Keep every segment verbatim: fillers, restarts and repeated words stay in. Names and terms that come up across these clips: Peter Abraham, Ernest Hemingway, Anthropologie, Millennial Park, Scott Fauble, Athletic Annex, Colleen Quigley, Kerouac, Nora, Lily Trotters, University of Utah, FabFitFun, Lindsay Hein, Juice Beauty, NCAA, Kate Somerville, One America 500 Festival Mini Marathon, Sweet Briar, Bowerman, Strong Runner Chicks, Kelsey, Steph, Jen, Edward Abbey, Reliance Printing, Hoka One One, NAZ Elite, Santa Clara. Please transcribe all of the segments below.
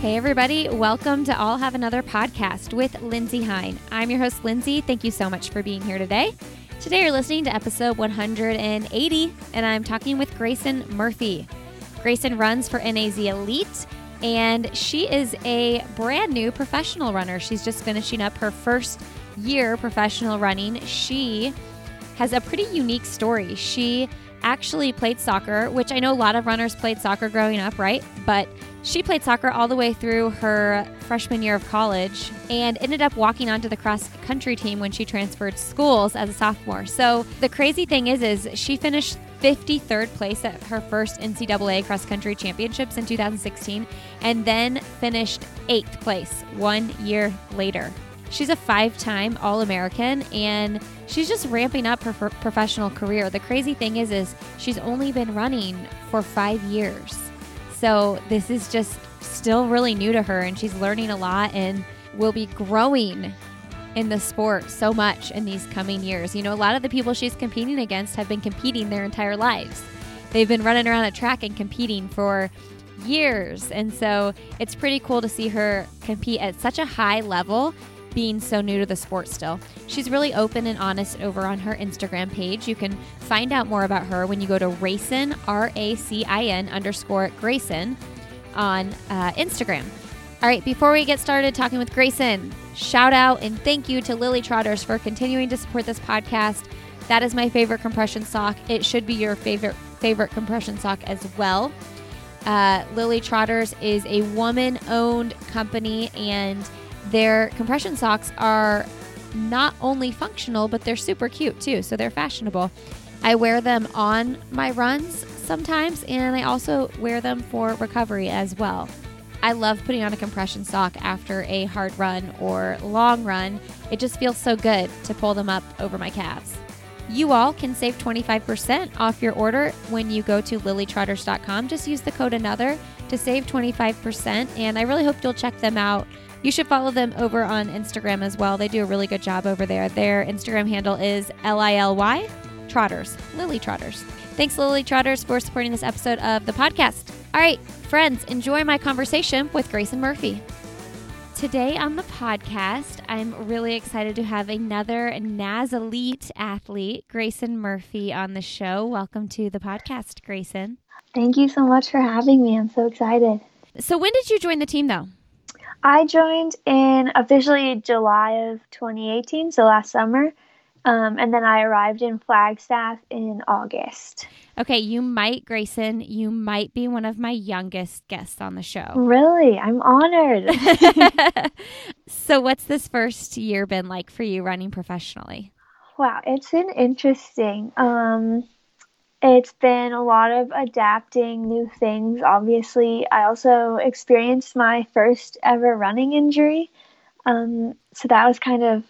Hey everybody, welcome to All Have Another podcast with Lindsay Hein. I'm your host Lindsay. Thank you so much for being here today. Today you're listening to episode one hundred eighty and I'm talking with Grayson Murphy. Grayson runs for N A Z Elite and she is a brand new professional runner. She's just finishing up her first year professional running. She has a pretty unique story. She actually played soccer, which I know a lot of runners played soccer growing up, right? But she played soccer all the way through her freshman year of college and ended up walking onto the cross-country team when she transferred schools as a sophomore. So the crazy thing is, is she finished fifty-third place at her first N C double A cross-country championships in two thousand sixteen and then finished eighth place one year later. She's a five-time All-American, and she's just ramping up her f- professional career. The crazy thing is, is she's only been running for five years. So this is just still really new to her, and she's learning a lot and will be growing in the sport so much in these coming years. You know, a lot of the people she's competing against have been competing their entire lives. They've been running around a track and competing for years, and so it's pretty cool to see her compete at such a high level being so new to the sport still. She's really open and honest over on her Instagram page. You can find out more about her when you go to Racin, R A C I N underscore Grayson on uh, Instagram. All right, before we get started talking with Grayson, shout out and thank you to Lily Trotters for continuing to support this podcast. That is my favorite compression sock. It should be your favorite favorite compression sock as well. Uh, Lily Trotters is a woman-owned company and their compression socks are not only functional, but they're super cute too, so they're fashionable. I wear them on my runs sometimes, and I also wear them for recovery as well. I love putting on a compression sock after a hard run or long run. It just feels so good to pull them up over my calves. You all can save twenty-five percent off your order when you go to lily trotters dot com. Just use the code ANOTHER to save twenty-five percent, and I really hope you'll check them out. You should follow them over on Instagram as well. They do a really good job over there. Their Instagram handle is L I L Y Trotters, Lily Trotters. Thanks, Lily Trotters, for supporting this episode of the podcast. All right, friends, enjoy my conversation with Grayson Murphy. Today on the podcast, I'm really excited to have another N A Z Elite athlete, Grayson Murphy, on the show. Welcome to the podcast, Grayson. Thank you so much for having me. I'm so excited. So when did you join the team, though? I joined in officially July of twenty eighteen, so last summer, um, and then I arrived in Flagstaff in August. Okay, you might, Grayson, you might be one of my youngest guests on the show. Really? I'm honored. So what's this first year been like for you running professionally? Wow, it's been interesting. Um, It's been a lot of adapting new things, obviously. I also experienced my first ever running injury. Um, so that was kind of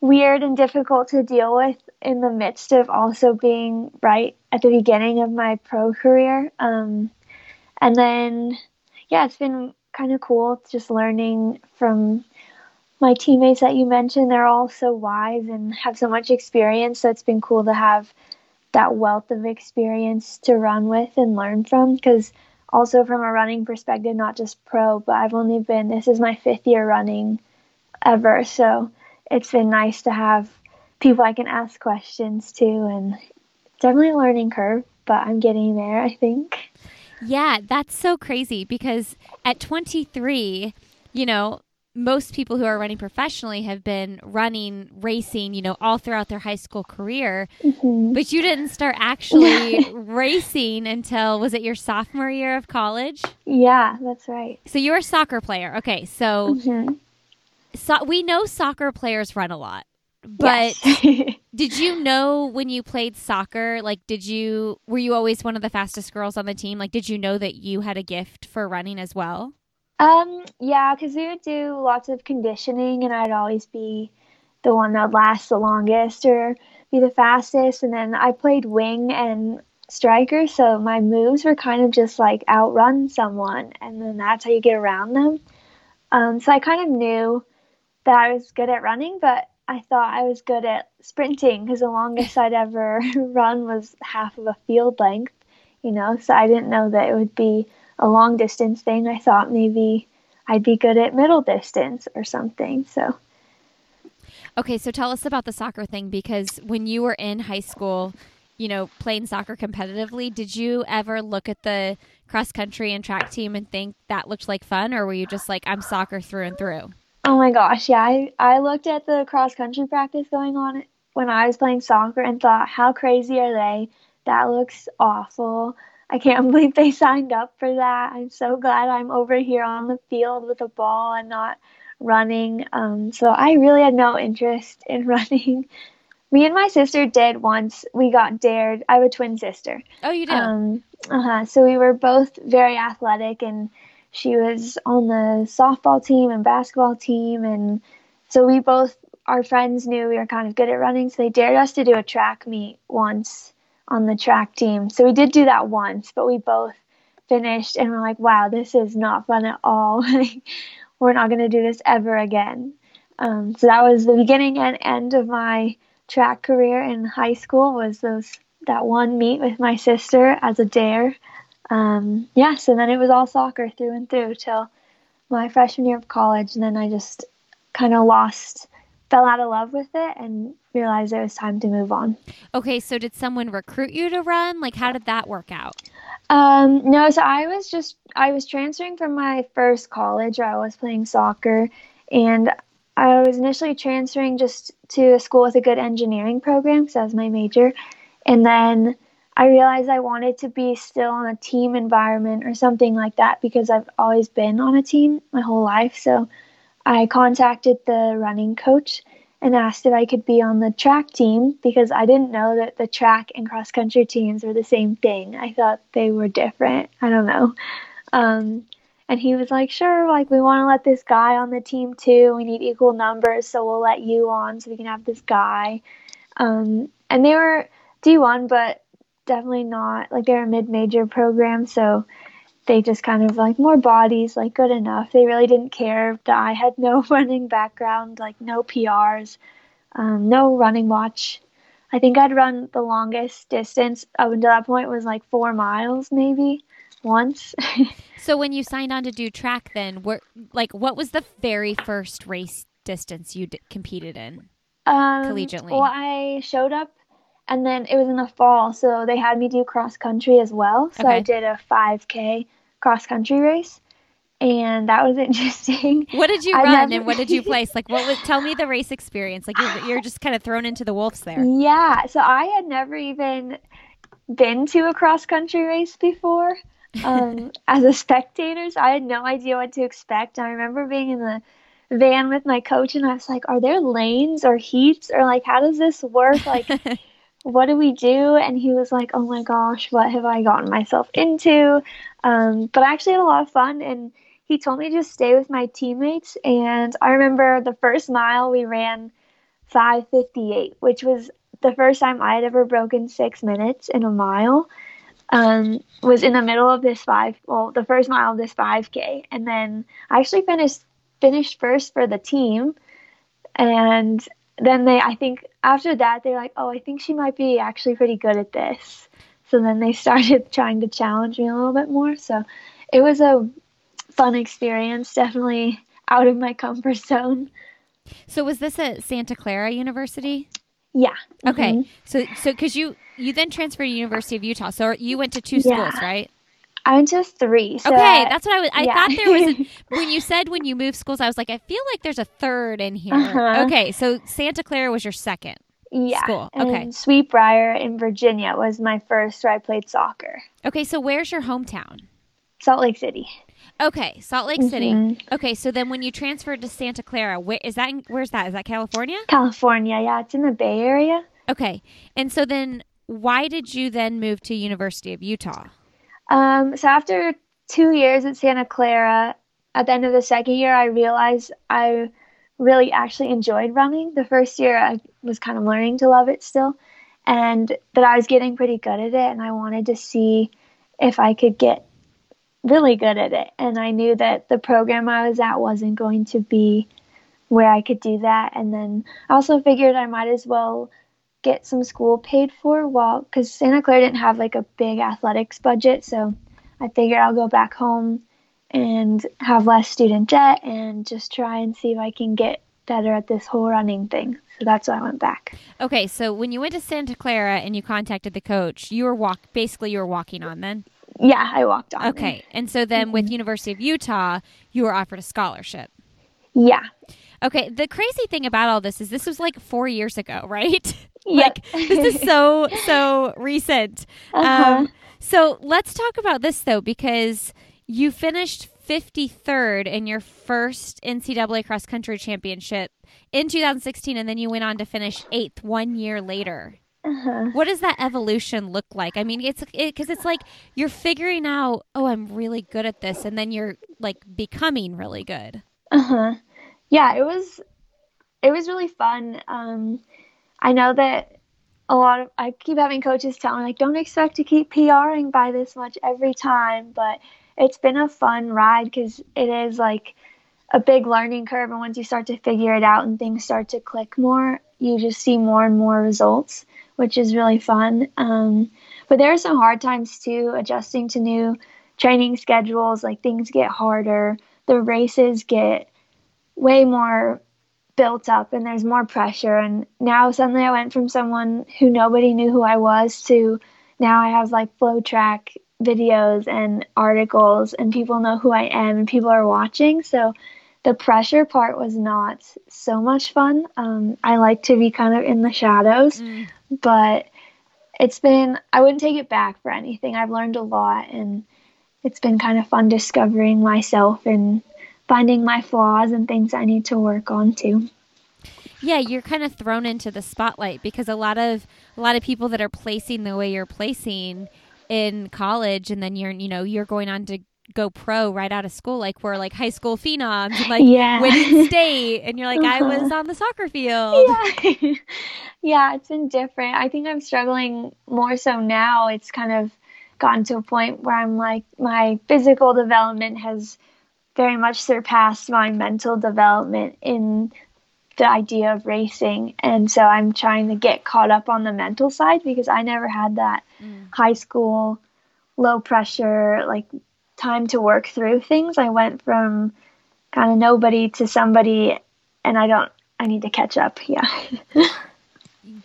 weird and difficult to deal with in the midst of also being right at the beginning of my pro career. Um, and then, yeah, it's been kind of cool just learning from my teammates that you mentioned. They're all so wise and have so much experience, so it's been cool to have that wealth of experience to run with and learn from, because also from a running perspective, not just pro, but I've only been, this is my fifth year running ever. So it's been nice to have people I can ask questions to, and definitely a learning curve, but I'm getting there, I think. Yeah, that's so crazy because at twenty-three, you know, most people who are running professionally have been running, racing, you know, all throughout their high school career. Mm-hmm. But you didn't start actually racing until, was it your sophomore year of college? Yeah, that's right. So you're a soccer player. Okay, so, mm-hmm. so we know soccer players run a lot. But yes. Did you know when you played soccer, like, did you, were you always one of the fastest girls on the team? Like, did you know that you had a gift for running as well? Um, yeah, because we would do lots of conditioning, and I'd always be the one that would last the longest or be the fastest. And then I played wing and striker, so my moves were kind of just like outrun someone, and then that's how you get around them. Um, so I kind of knew that I was good at running, but I thought I was good at sprinting because the longest I'd ever run was half of a field length, you know, so I didn't know that it would be a long distance thing. I thought maybe I'd be good at middle distance or something. So, okay, so tell us about the soccer thing, because when you were in high school, you know, playing soccer competitively, did you ever look at the cross country and track team and think that looked like fun, or were you just like, I'm soccer through and through? Oh my gosh, yeah, I, I looked at the cross country practice going on when I was playing soccer and thought, how crazy are they? That looks awful. I can't believe they signed up for that. I'm so glad I'm over here on the field with a ball and not running. Um, so I really had no interest in running. Me and my sister did once. We got dared. I have a twin sister. Oh, you did? Um, uh-huh. So we were both very athletic, and she was on the softball team and basketball team. And so we both, our friends knew we were kind of good at running, so they dared us to do a track meet once on the track team. So we did do that once, but we both finished and we're like, wow, this is not fun at all. We're not going to do this ever again. Um, so that was the beginning and end of my track career in high school, was those that one meet with my sister as a dare. Um, yeah, so then it was all soccer through and through till my freshman year of college. And then I just kind of lost, fell out of love with it and realized it was time to move on. Okay, so did someone recruit you to run? Like, how did that work out? Um, no, so I was just, I was transferring from my first college where I was playing soccer, and I was initially transferring just to a school with a good engineering program, because that was my major. And then I realized I wanted to be still on a team environment or something like that, because I've always been on a team my whole life. So I contacted the running coach and asked if I could be on the track team, because I didn't know that the track and cross-country teams were the same thing. I thought they were different. I don't know. Um, and he was like, sure, like, we want to let this guy on the team too. We need equal numbers, so we'll let you on so we can have this guy. Um, and they were D one, but definitely not, like, they're a mid-major program, so they just kind of, like, more bodies, like, good enough. They really didn't care that I had no running background, like, no P Rs, um, no running watch. I think I'd run the longest distance up until that point was, like, four miles maybe once. So when you signed on to do track then, were, like, what was the very first race distance you d- competed in um, collegiately? Well, I showed up, and then it was in the fall, so they had me do cross-country as well. So okay. I did a five K cross-country race, and that was interesting. What did you I run, never... and what did you place? Like, what was? Tell me the race experience. Like, you're, you're just kind of thrown into the wolves there. Yeah, so I had never even been to a cross-country race before um, as a spectator, so I had no idea what to expect. I remember being in the van with my coach, and I was like, are there lanes or heats, or, like, how does this work? Like, what do we do? And he was like, oh my gosh, what have I gotten myself into? Um, but I actually had a lot of fun, and he told me to just stay with my teammates. And I remember the first mile we ran five fifty-eight, which was the first time I had ever broken six minutes in a mile, um, was in the middle of this five, well, the first mile of this five K. And then I actually finished, finished first for the team. And then they, I think after that, they're like, oh, I think she might be actually pretty good at this. So then they started trying to challenge me a little bit more. So it was a fun experience, definitely out of my comfort zone. So was this at Santa Clara University? Yeah. Okay. Mm-hmm. So, so because you, you then transferred to University of Utah. So you went to two yeah. schools, right? I went to three. So okay, I, that's what I was. I yeah. thought there was. A, when you said when you moved schools, I was like, I feel like there's a third in here. Uh-huh. Okay, so Santa Clara was your second yeah. school. Okay, and Sweet Briar in Virginia was my first, where I played soccer. Okay, so where's your hometown? Salt Lake City. Okay, Salt Lake mm-hmm. City. Okay, so then when you transferred to Santa Clara, where is that? In, where's that? Is that California? California. Yeah, it's in the Bay Area. Okay, and so then why did you then move to University of Utah? Um, so after two years at Santa Clara, at the end of the second year, I realized I really actually enjoyed running. The first year, I was kind of learning to love it still, and that I was getting pretty good at it, and I wanted to see if I could get really good at it. And I knew that the program I was at wasn't going to be where I could do that. And then I also figured I might as well get some school paid for, while because Santa Clara didn't have like a big athletics budget, so I figure I'll go back home and have less student debt and just try and see if I can get better at this whole running thing. So that's why I went back. Okay, so when you went to Santa Clara and you contacted the coach, you were walk basically you were walking on then? Yeah, I walked on. Okay, and so then with University of Utah, you were offered a scholarship. Yeah. Okay, the crazy thing about all this is this was like four years ago, right? Yep. Like, this is so, so recent. Uh-huh. Um, so let's talk about this, though, because you finished fifty-third in your first N C double A cross-country championship in two thousand sixteen, and then you went on to finish eighth one year later. Uh-huh. What does that evolution look like? I mean, it's because it, it's like you're figuring out, oh, I'm really good at this, and then you're like becoming really good. Uh-huh. Yeah, it was it was really fun. Um, I know that a lot of I keep having coaches tell me, like, don't expect to keep PRing by this much every time, but it's been a fun ride because it is like a big learning curve. And once you start to figure it out and things start to click more, you just see more and more results, which is really fun. Um, but there are some hard times too, adjusting to new training schedules, like things get harder, the races get way more built up and there's more pressure. And now suddenly I went from someone who nobody knew who I was to now I have like flow track videos and articles and people know who I am and people are watching. So the pressure part was not so much fun. Um, I like to be kind of in the shadows, mm. but it's been, I wouldn't take it back for anything. I've learned a lot and it's been kind of fun discovering myself and finding my flaws and things I need to work on too. Yeah, you're kind of thrown into the spotlight because a lot of a lot of people that are placing the way you're placing in college, and then you're you know you're going on to go pro right out of school, like we're like high school phenoms, and like yeah. winning state, and you're like uh-huh. I was on the soccer field. Yeah. Yeah, it's been different. I think I'm struggling more so now. It's kind of gotten to a point where I'm like my physical development has very much surpassed my mental development in the idea of racing. And so I'm trying to get caught up on the mental side because I never had that mm. high school, low pressure, like time to work through things. I went from kind of nobody to somebody and I don't, I need to catch up. Yeah.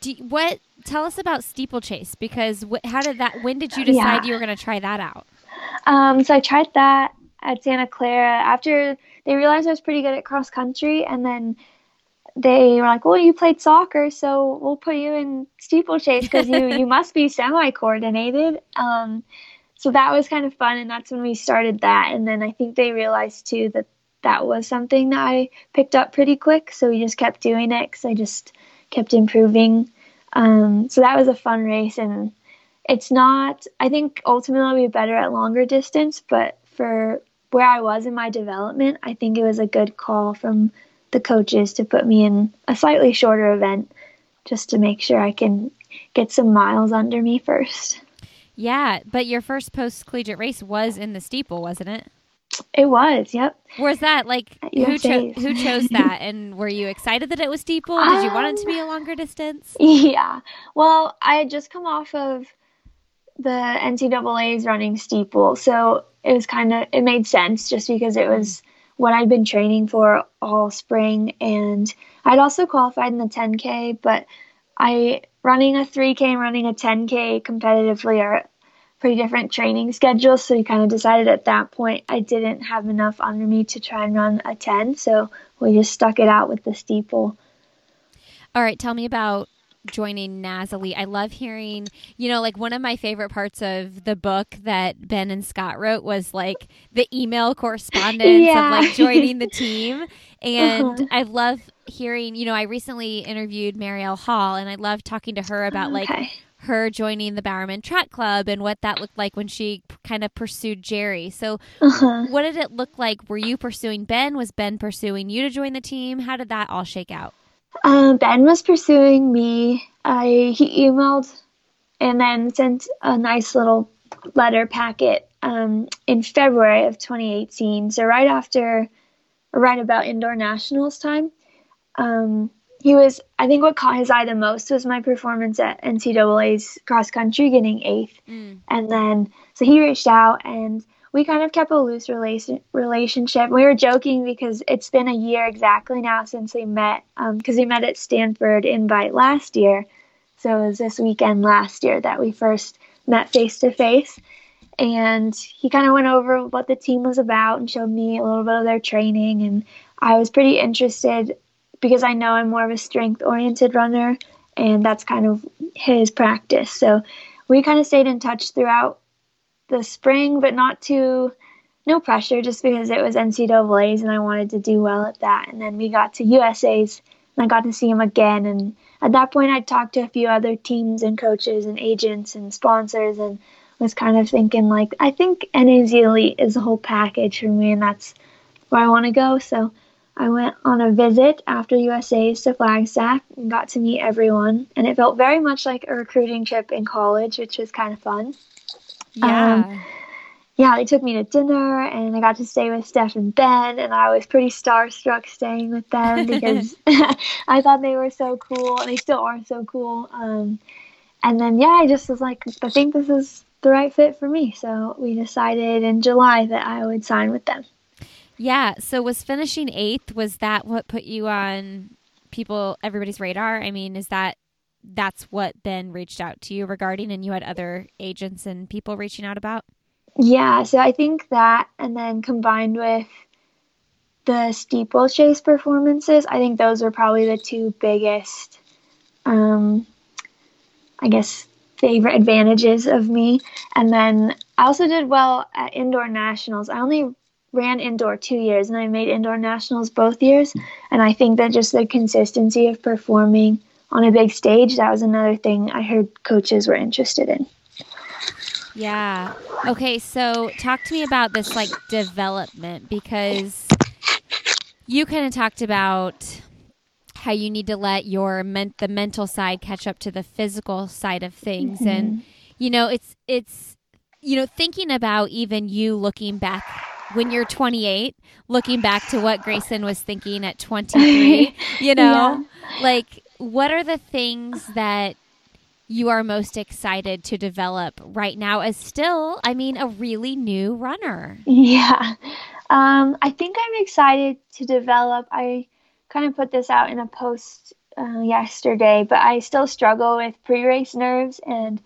Do, what, tell us about steeplechase because wh- how did that, when did you decide yeah. you were going to try that out? Um, so I tried that at Santa Clara after they realized I was pretty good at cross country. And then they were like, well, you played soccer, so we'll put you in steeplechase because you, you must be semi-coordinated. Um, so that was kind of fun. And that's when we started that. And then I think they realized too that that was something that I picked up pretty quick. So we just kept doing it because I just kept improving. Um, so that was a fun race. And it's not, I think ultimately I'll be better at longer distance, but for where I was in my development, I think it was a good call from the coaches to put me in a slightly shorter event just to make sure I can get some miles under me first. Yeah, but your first post-collegiate race was in the steeple, wasn't it? It was, yep. Was that, like, who, cho- who chose that? And were you excited that it was steeple? Did um, you want it to be a longer distance? Yeah. Well, I had just come off of the N C double A's running steeple, so it was kind of, it made sense just because it was what I'd been training for all spring. And I'd also qualified in the ten K, but I running a three K and running a ten K competitively are pretty different training schedules. So we kind of decided at that point I didn't have enough under me to try and run a ten. So we just stuck it out with the steeple. All right. Tell me about joining N A Z Elite. I love hearing, you know, like one of my favorite parts of the book that Ben and Scott wrote was like the email correspondence yeah. of like joining the team. And uh-huh. I love hearing, you know, I recently interviewed Marielle Hall and I love talking to her about okay. like her joining the Bowerman Track Club and what that looked like when she p- kind of pursued Jerry. So uh-huh. what did it look like? Were you pursuing Ben? Was Ben pursuing you to join the team? How did that all shake out? Um, Ben was pursuing me. I he emailed and then sent a nice little letter packet um, in February of twenty eighteen. So right after, right about Indoor Nationals time, um, he was, I think what caught his eye the most was my performance at N C double A's cross country, getting eighth. Mm. And then So he reached out, and we kind of kept a loose relation, relationship. We were joking because it's been a year exactly now since we met, because um, we met at Stanford Invite last year. So it was this weekend last year that we first met face-to-face. And he kind of went over what the team was about and showed me a little bit of their training. And I was pretty interested because I know I'm more of a strength-oriented runner, and that's kind of his practice. So we kind of stayed in touch throughout the spring, but not too, no pressure, just because it was N C A As and I wanted to do well at that. And then we got to U S As and I got to see him again. And at that point, I'd talked to a few other teams and coaches and agents and sponsors, and was kind of thinking, like, I think N A Z Elite is the whole package for me, and that's where I want to go. So I went on a visit after U S As to Flagstaff and got to meet everyone. And it felt very much like a recruiting trip in college, which was kind of fun. Yeah. Um, yeah, they took me to dinner, and I got to stay with Steph and Ben, and I was pretty starstruck staying with them because I thought they were so cool, and they still are so cool. Um, and then, yeah, I just was like, I think this is the right fit for me. So we decided in July that I would sign with them. Yeah. So was finishing eighth, was that what put you on people, everybody's radar? I mean, is that, that's what Ben reached out to you regarding, and you had other agents and people reaching out about? Yeah. So I think that, and then combined with the steeplechase performances, I think those were probably the two biggest, um, I guess, favorite advantages of me. And then I also did well at indoor nationals. I only ran indoor two years and I made indoor nationals both years. And I think that just the consistency of performing on a big stage, that was another thing I heard coaches were interested in. Yeah. Okay. So talk to me about this, like, development, because you kind of talked about how you need to let your men- the mental side catch up to the physical side of things. Mm-hmm. And, you know, it's, it's, you know, thinking about even you looking back when you're twenty-eight, looking back to what Grayson was thinking at twenty-three, you know, yeah. Like, what are the things that you are most excited to develop right now as still, I mean, a really new runner? Yeah. Um, I think I'm excited to develop. I kind of put this out in a post uh, yesterday, but I still struggle with pre-race nerves and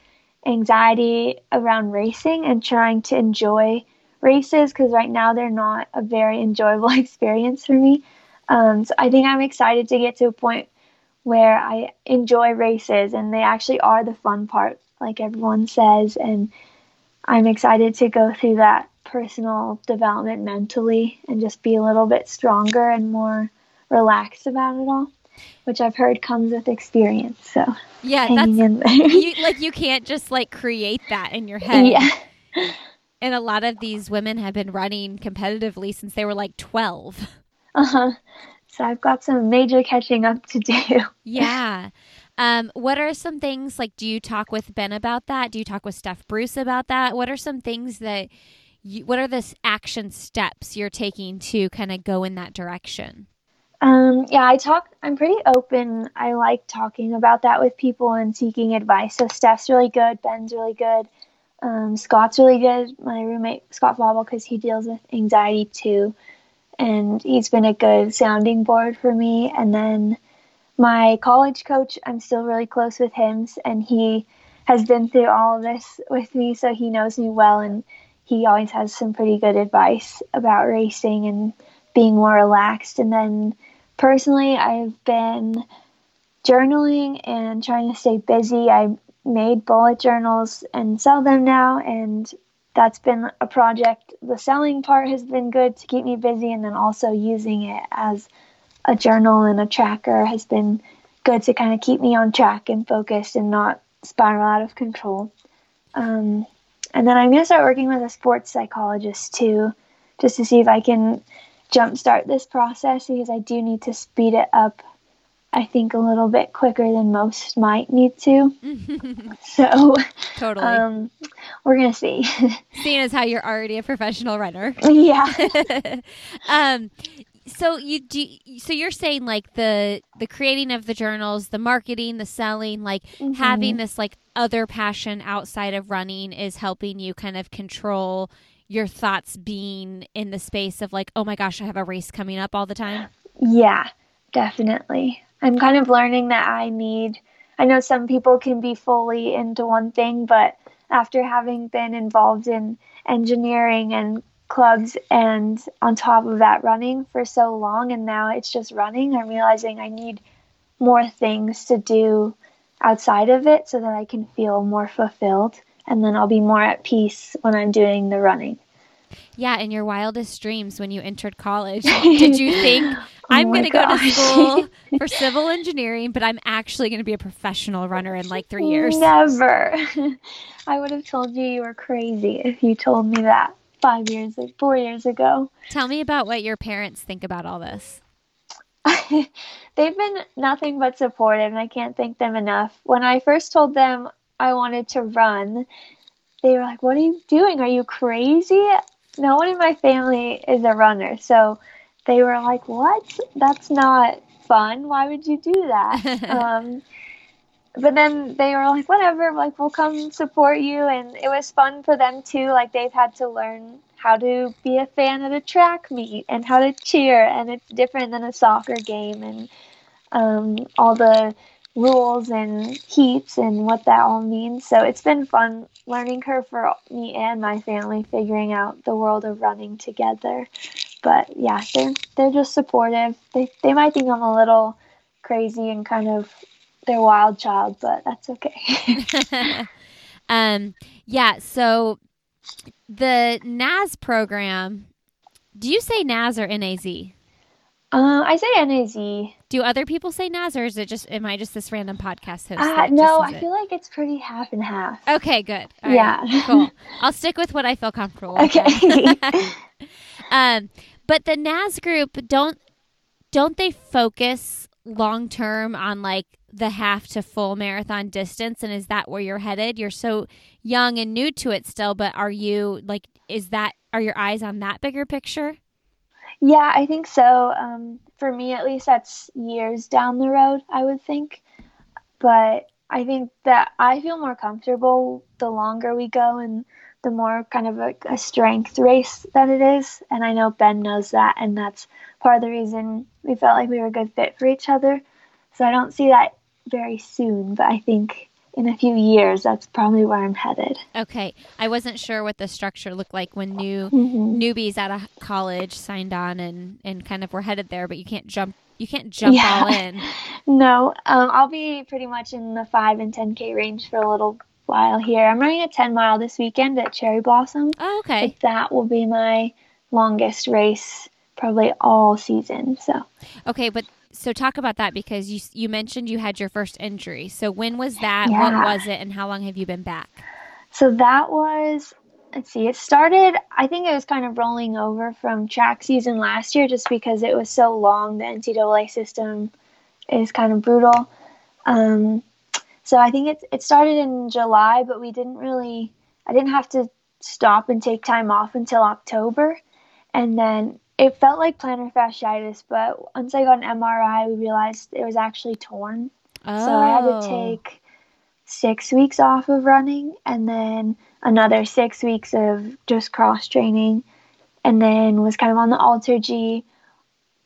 anxiety around racing and trying to enjoy races, because right now they're not a very enjoyable experience for me. Um, so I think I'm excited to get to a point where I enjoy races and they actually are the fun part, like everyone says. And I'm excited to go through that personal development mentally and just be a little bit stronger and more relaxed about it all, which I've heard comes with experience. So yeah, hanging in there. you, like you can't just like create that in your head. Yeah. And a lot of these women have been running competitively since they were like twelve. Uh-huh. So I've got some major catching up to do. Yeah. Um, what are some things, like, do you talk with Ben about that? Do you talk with Steph Bruce about that? What are some things that, you, what are the action steps you're taking to kind of go in that direction? Um, yeah, I talk, I'm pretty open. I like talking about that with people and seeking advice. So Steph's really good. Ben's really good. Um, Scott's really good, my roommate, Scott Fauble, because he deals with anxiety too, and he's been a good sounding board for me. And then my college coach, I'm still really close with him, and he has been through all of this with me, so he knows me well, and he always has some pretty good advice about racing and being more relaxed. And then personally, I've been journaling and trying to stay busy. I made bullet journals and sell them now, and that's been a project. The selling part has been good to keep me busy, and then also using it as a journal and a tracker has been good to kind of keep me on track and focused and not spiral out of control. Um, and then I'm going to start working with a sports psychologist too, just to see if I can jumpstart this process, because I do need to speed it up, I think, a little bit quicker than most might need to. So totally. Um, we're going to see. Seeing as how you're already a professional runner. Yeah. um, So you do. So you're saying like the the creating of the journals, the marketing, the selling, like mm-hmm. having this like other passion outside of running is helping you kind of control your thoughts being in the space of like, oh my gosh, I have a race coming up all the time. Yeah, definitely. I'm kind of learning that I need. I know some people can be fully into one thing, but after having been involved in engineering and clubs and on top of that running for so long, and now it's just running, I'm realizing I need more things to do outside of it so that I can feel more fulfilled, and then I'll be more at peace when I'm doing the running. Yeah, in your wildest dreams when you entered college, did you think, I'm oh going to go to school for civil engineering, but I'm actually going to be a professional runner in like three years? Never. I would have told you you were crazy if you told me that five years, like four years ago. Tell me about what your parents think about all this. They've been nothing but supportive, and I can't thank them enough. When I first told them I wanted to run, they were like, what are you doing? Are you crazy? No one in my family is a runner. So they were like, what? That's not fun. Why would you do that? um, but then they were like, whatever, like, we'll come support you. And it was fun for them too. Like, they've had to learn how to be a fan at a track meet and how to cheer. And it's different than a soccer game, and um, all the rules and heats and what that all means. So it's been fun learning curve for me and my family, figuring out the world of running together. But yeah, they're they're just supportive. They they might think I'm a little crazy and kind of their wild child, but that's okay. um yeah, so the N A Z program, do you say N A Z or N A Z? Uh, I say N A Z. Do other people say N A Z, or is it just, am I just this random podcast host? Uh, no, I it? feel like it's pretty half and half. Okay, good. All yeah. Right, cool. I'll stick with what I feel comfortable with. Okay. um, but the N A Z group, don't, don't they focus long-term on like the half to full marathon distance? And is that where you're headed? You're so young and new to it still, but are you like, is that, are your eyes on that bigger picture? Yeah, I think so. Um, for me, at least, that's years down the road, I would think. But I think that I feel more comfortable the longer we go and the more kind of a, a strength race that it is. And I know Ben knows that, and that's part of the reason we felt like we were a good fit for each other. So I don't see that very soon, but I think in a few years, that's probably where I'm headed. Okay. I wasn't sure what the structure looked like when new mm-hmm. newbies out of college signed on and, and kind of were headed there, but you can't jump, you can't jump yeah. all in. No, um, I'll be pretty much in the five and ten K range for a little while here. I'm running a ten mile this weekend at Cherry Blossom. Oh, okay. But that will be my longest race probably all season. So, okay. But So talk about that, because you you mentioned you had your first injury. So when was that? Yeah. What was it? And how long have you been back? So that was, let's see, it started, I think it was kind of rolling over from track season last year, just because it was so long. The N C double A system is kind of brutal. Um, so I think it, it started in July, but we didn't really, I didn't have to stop and take time off until October. And then it felt like plantar fasciitis, but once I got an M R I, we realized it was actually torn. Oh. So I had to take six weeks off of running, and then another six weeks of just cross-training, and then was kind of on the Altergy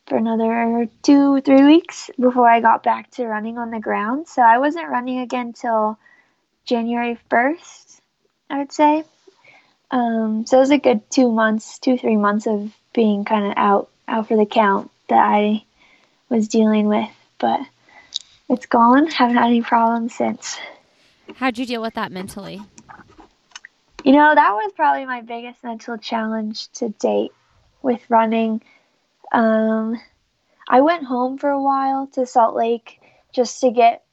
for another two, three weeks before I got back to running on the ground. So I wasn't running again till January first, I would say. Um, so it was a good two months, two, three months of being kind of out, out for the count that I was dealing with, but it's gone. Haven't had any problems since. How'd you deal with that mentally? You know, that was probably my biggest mental challenge to date with running. Um, I went home for a while to Salt Lake just to get,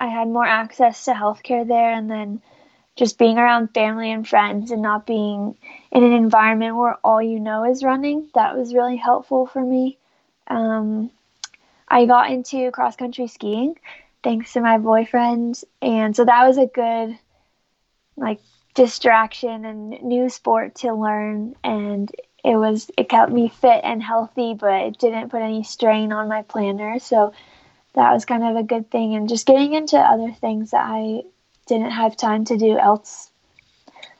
I had more access to healthcare there, and then just being around family and friends and not being in an environment where all you know is running. That was really helpful for me. Um, I got into cross-country skiing thanks to my boyfriend. And so that was a good like distraction and new sport to learn. And it was it kept me fit and healthy, but it didn't put any strain on my planner. So that was kind of a good thing, and just getting into other things that I didn't have time to do else.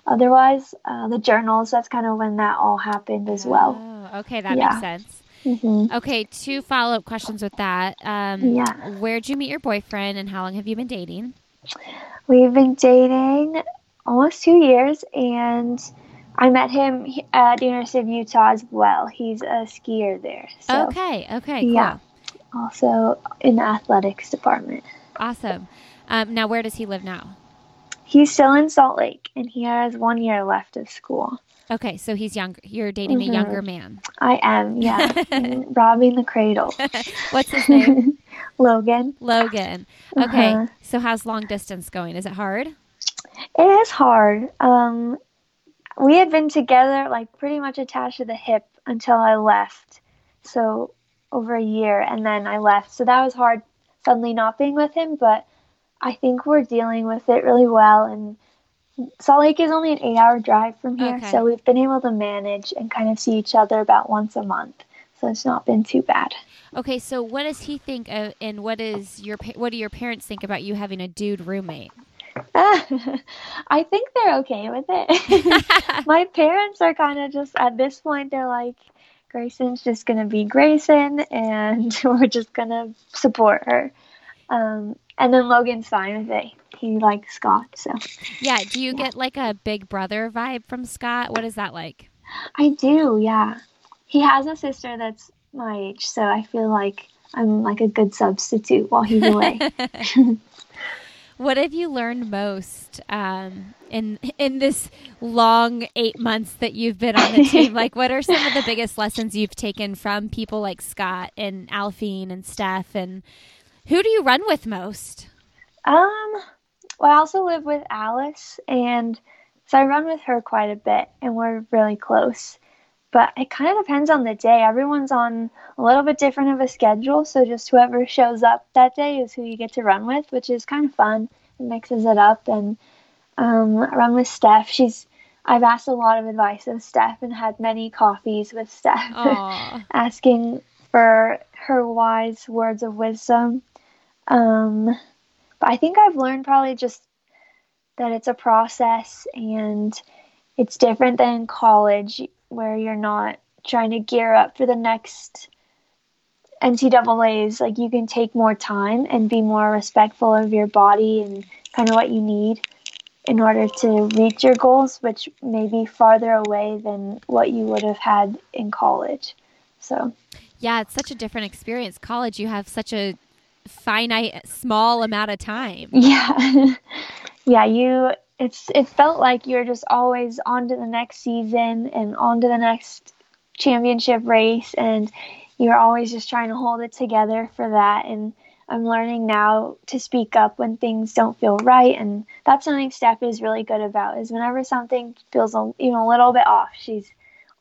Otherwise, uh, the journals, that's kind of when that all happened as well. Oh, okay, that yeah. makes sense. Mm-hmm. Okay, two follow-up questions with that. Um, yeah. Where'd you meet your boyfriend, and how long have you been dating? We've been dating almost two years, and I met him at the University of Utah as well. He's a skier there. So, okay, okay, cool. Yeah, also in the athletics department. Awesome. Um, now, where does he live now? He's still in Salt Lake, and he has one year left of school. Okay, so he's younger. You're dating mm-hmm. a younger man. I am, yeah. Robbing the cradle. What's his name? Logan. Logan. Okay, uh-huh. So how's long distance going? Is it hard? It is hard. Um, we had been together, like, pretty much attached to the hip until I left. So over a year, and then I left. So that was hard, suddenly not being with him, but I think we're dealing with it really well, and Salt Lake is only an eight-hour drive from here, okay. So we've been able to manage and kind of see each other about once a month, so it's not been too bad. Okay, so what does he think of, and what is your what do your parents think about you having a dude roommate? Uh, I think they're okay with it. My parents are kind of just, at this point, they're like, Grayson's just going to be Grayson, and we're just going to support her. Um And then Logan's fine with it. He likes Scott, so. Yeah, do you yeah. get like a big brother vibe from Scott? What is that like? I do, yeah. He has a sister that's my age, so I feel like I'm like a good substitute while he's away. What have you learned most um, in in this long eight months that you've been on the team? Like, what are some of the biggest lessons you've taken from people like Scott and Alphine and Steph, and who do you run with most? Um, well, I also live with Alice, and so I run with her quite a bit, and we're really close. But it kind of depends on the day. Everyone's on a little bit different of a schedule, so just whoever shows up that day is who you get to run with, which is kind of fun. It mixes it up, and um, I run with Steph. She's I've asked a lot of advice of Steph and had many coffees with Steph, asking for her wise words of wisdom. Um, but I think I've learned probably just that it's a process, and it's different than college where you're not trying to gear up for the next N C double A's. Like, you can take more time and be more respectful of your body and kind of what you need in order to reach your goals, which may be farther away than what you would have had in college. So, yeah, it's such a different experience. College, you have such a finite, small amount of time. Yeah. yeah, you, it's, it felt like you're just always on to the next season and on to the next championship race. And you're always just trying to hold it together for that. And I'm learning now to speak up when things don't feel right. And that's something Steph is really good about, is whenever something feels a, you know, a little bit off, she's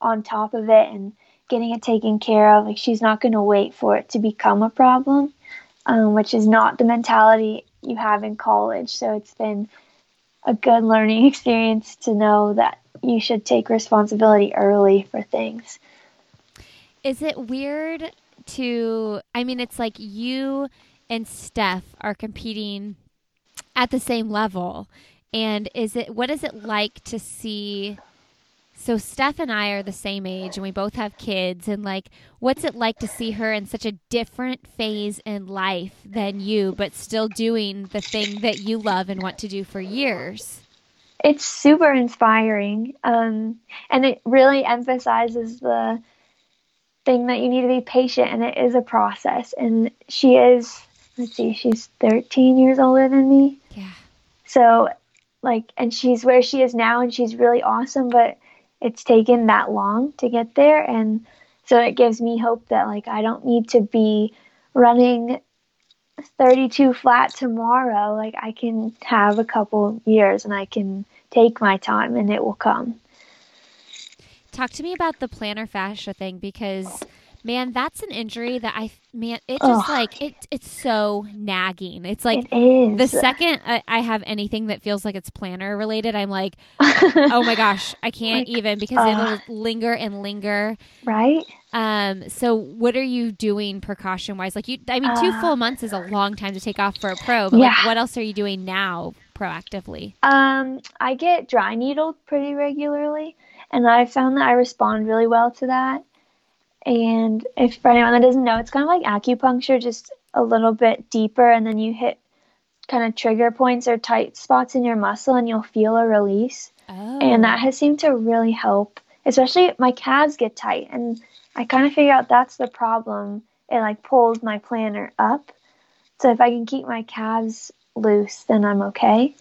on top of it and getting it taken care of. Like, she's not going to wait for it to become a problem, um, which is not the mentality you have in college. So it's been a good learning experience to know that you should take responsibility early for things. Is it weird to, I mean, it's like you and Steph are competing at the same level. And is it, what is it like to see? So Steph and I are the same age, and we both have kids, and like, what's it like to see her in such a different phase in life than you, but still doing the thing that you love and want to do for years? It's super inspiring. Um, and it really emphasizes the thing that you need to be patient, and it is a process. And she is, let's see, she's thirteen years older than me. Yeah. So like, and she's where she is now, and she's really awesome, but it's taken that long to get there. And so it gives me hope that, like, I don't need to be running thirty-two flat tomorrow. Like, I can have a couple years, and I can take my time, and it will come. Talk to me about the plantar fascia thing, because Man, that's an injury that I, man, it just oh. like, it. it's so nagging. It's like it the second I, I have anything that feels like it's plantar related, I'm like, oh my gosh, I can't like, even because uh, it'll linger and linger. Right. Um. So what are you doing precaution wise? Like you, I mean, two uh, full months is a long time to take off for a pro, but yeah. like, what else are you doing now proactively? Um, I get dry needled pretty regularly, and I found that I respond really well to that. And if for anyone that doesn't know, it's kind of like acupuncture, just a little bit deeper, and then you hit kind of trigger points or tight spots in your muscle, and you'll feel a release. Oh. And that has seemed to really help, especially my calves get tight, and I kind of figure out that's the problem. It like pulls my plantar up. So if I can keep my calves loose, then I'm okay.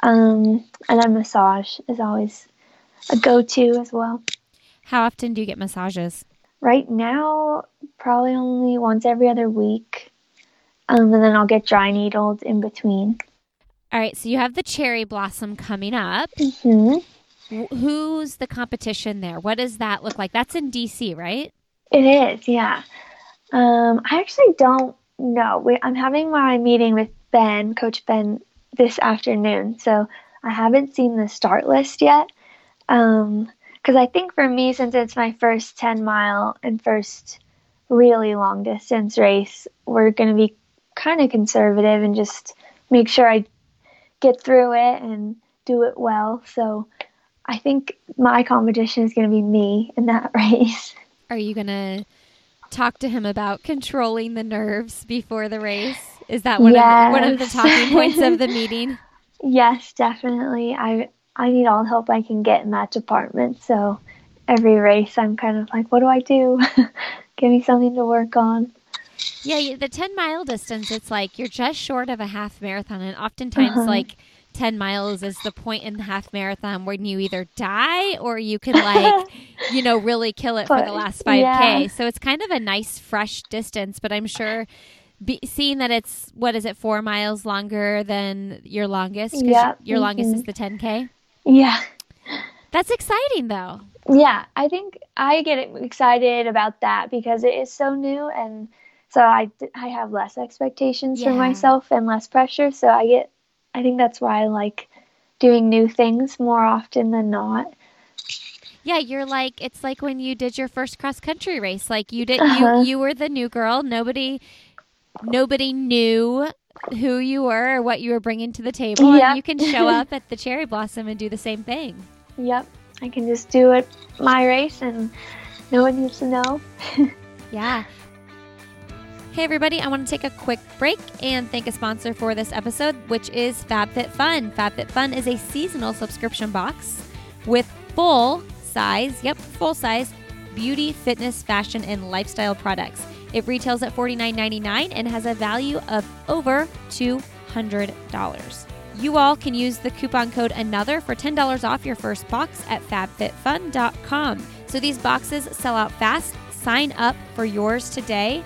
Um, and then massage is always a go-to as well. How often do you get massages? Right now, probably only once every other week, um, and then I'll get dry needled in between. All right, so you have the cherry blossom coming up. Mm-hmm. Who's the competition there? What does that look like? That's in D C, right? It is, yeah. Um, I actually don't know. We, I'm having my meeting with Ben, Coach Ben, this afternoon, so I haven't seen the start list yet. Um Because I think for me, since it's my first ten mile and first really long distance race, we're going to be kind of conservative and just make sure I get through it and do it well. So I think my competition is going to be me in that race. Are you going to talk to him about controlling the nerves before the race? Is that one, yes. of, one of the talking points of the meeting? Yes, definitely. I I need all the help I can get in that department. So every race, I'm kind of like, what do I do? Give me something to work on. Yeah, the ten mile distance, it's like you're just short of a half marathon. And oftentimes, uh-huh. like ten miles is the point in the half marathon when you either die or you can, like, you know, really kill it but, for the last five K. Yeah. So it's kind of a nice, fresh distance. But I'm sure Be, seeing that it's, what is it, four miles longer than your longest? Because yeah. your mm-hmm. longest is the ten K? Yeah. That's exciting, though. Yeah, I think I get excited about that because it is so new, and so I, I have less expectations yeah. for myself and less pressure, so I get, I think that's why I like doing new things more often than not. Yeah, you're like, it's like when you did your first cross-country race. Like, you did, uh-huh. you, you were the new girl. Nobody, nobody knew who you were or what you were bringing to the table. Yep. And you can show up at the cherry blossom and do the same thing. Yep. I can just do it my race and no one needs to know. Yeah. Hey, everybody. I want to take a quick break and thank a sponsor for this episode, which is FabFitFun. FabFitFun is a seasonal subscription box with full size, yep, full size beauty, fitness, fashion, and lifestyle products. It retails at forty-nine ninety-nine and has a value of over two hundred dollars. You all can use the coupon code ANOTHER for ten dollars off your first box at fab fit fun dot com. So these boxes sell out fast. Sign up for yours today.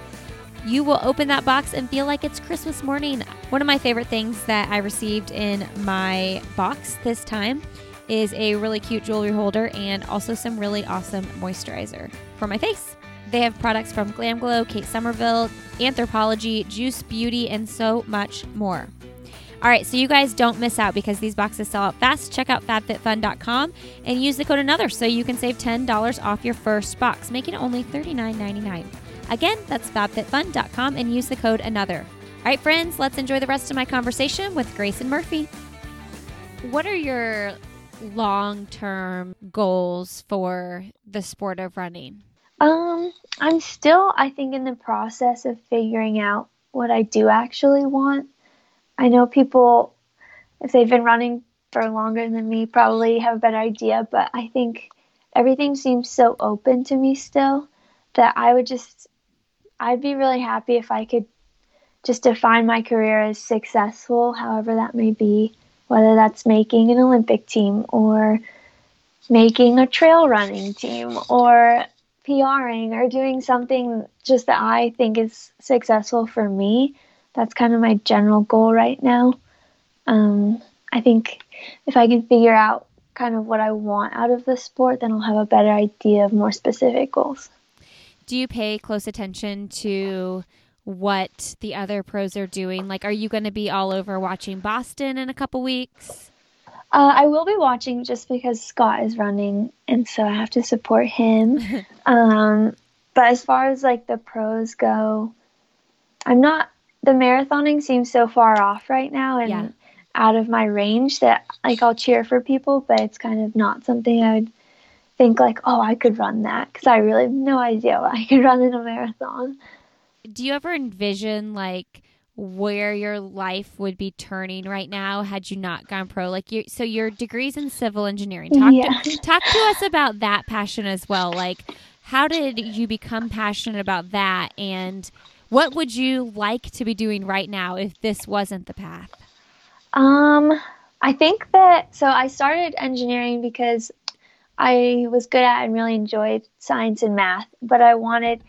You will open that box and feel like it's Christmas morning. One of my favorite things that I received in my box this time is a really cute jewelry holder and also some really awesome moisturizer for my face. They have products from Glam Glow, Kate Somerville, Anthropologie, Juice Beauty, and so much more. All right, so you guys don't miss out because these boxes sell out fast. Check out fab fit fun dot com and use the code ANOTHER so you can save ten dollars off your first box, making it only thirty-nine ninety-nine. Again, that's fab fit fun dot com and use the code ANOTHER. All right, friends, let's enjoy the rest of my conversation with Grayson Murphy. What are your long-term goals for the sport of running? Um, I'm still, I think, in the process of figuring out what I do actually want. I know people, if they've been running for longer than me, probably have a better idea, but I think everything seems so open to me still that I would just, I'd be really happy if I could just define my career as successful, however that may be, whether that's making an Olympic team or making a trail running team or PRing or doing something just that I think is successful for me. That's kind of my general goal right now. Um, I think if I can figure out kind of what I want out of the sport, then I'll have a better idea of more specific goals. do you pay close attention to what the other pros are doing? Like, are you going to be all over watching Boston in a couple weeks? Uh, I will be watching just because Scott is running, and so I have to support him. um, but as far as, like, the pros go, I'm not – the marathoning seems so far off right now and yeah. out of my range that, like, I'll cheer for people, but it's kind of not something I would think, like, oh, I could run that, because I really have no idea what I could run in a marathon. Do you ever envision, like, where your life would be turning right now had you not gone pro? Like, you, so your degree's in civil engineering. Talk, yeah. to, talk to us about that passion as well. Like, how did you become passionate about that? And what would you like to be doing right now if this wasn't the path? Um, I think that, so I started engineering because I was good at and really enjoyed science and math, but I wanted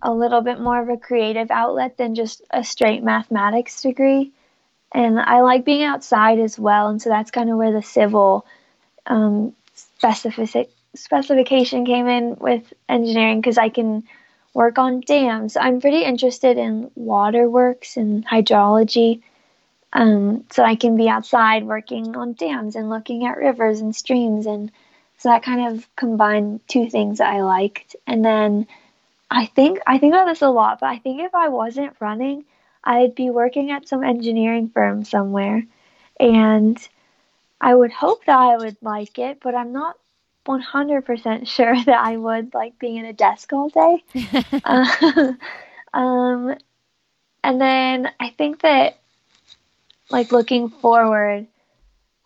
a little bit more of a creative outlet than just a straight mathematics degree. And I like being outside as well. And so that's kind of where the civil um, specific specification came in with engineering, because I can work on dams. I'm pretty interested in water works and hydrology. Um, so I can be outside working on dams and looking at rivers and streams. And so that kind of combined two things that I liked. And then I think I think about this a lot, but I think if I wasn't running, I'd be working at some engineering firm somewhere. And I would hope that I would like it, but I'm not one hundred percent sure that I would like being at a desk all day. uh, um, and then I think that, like, looking forward,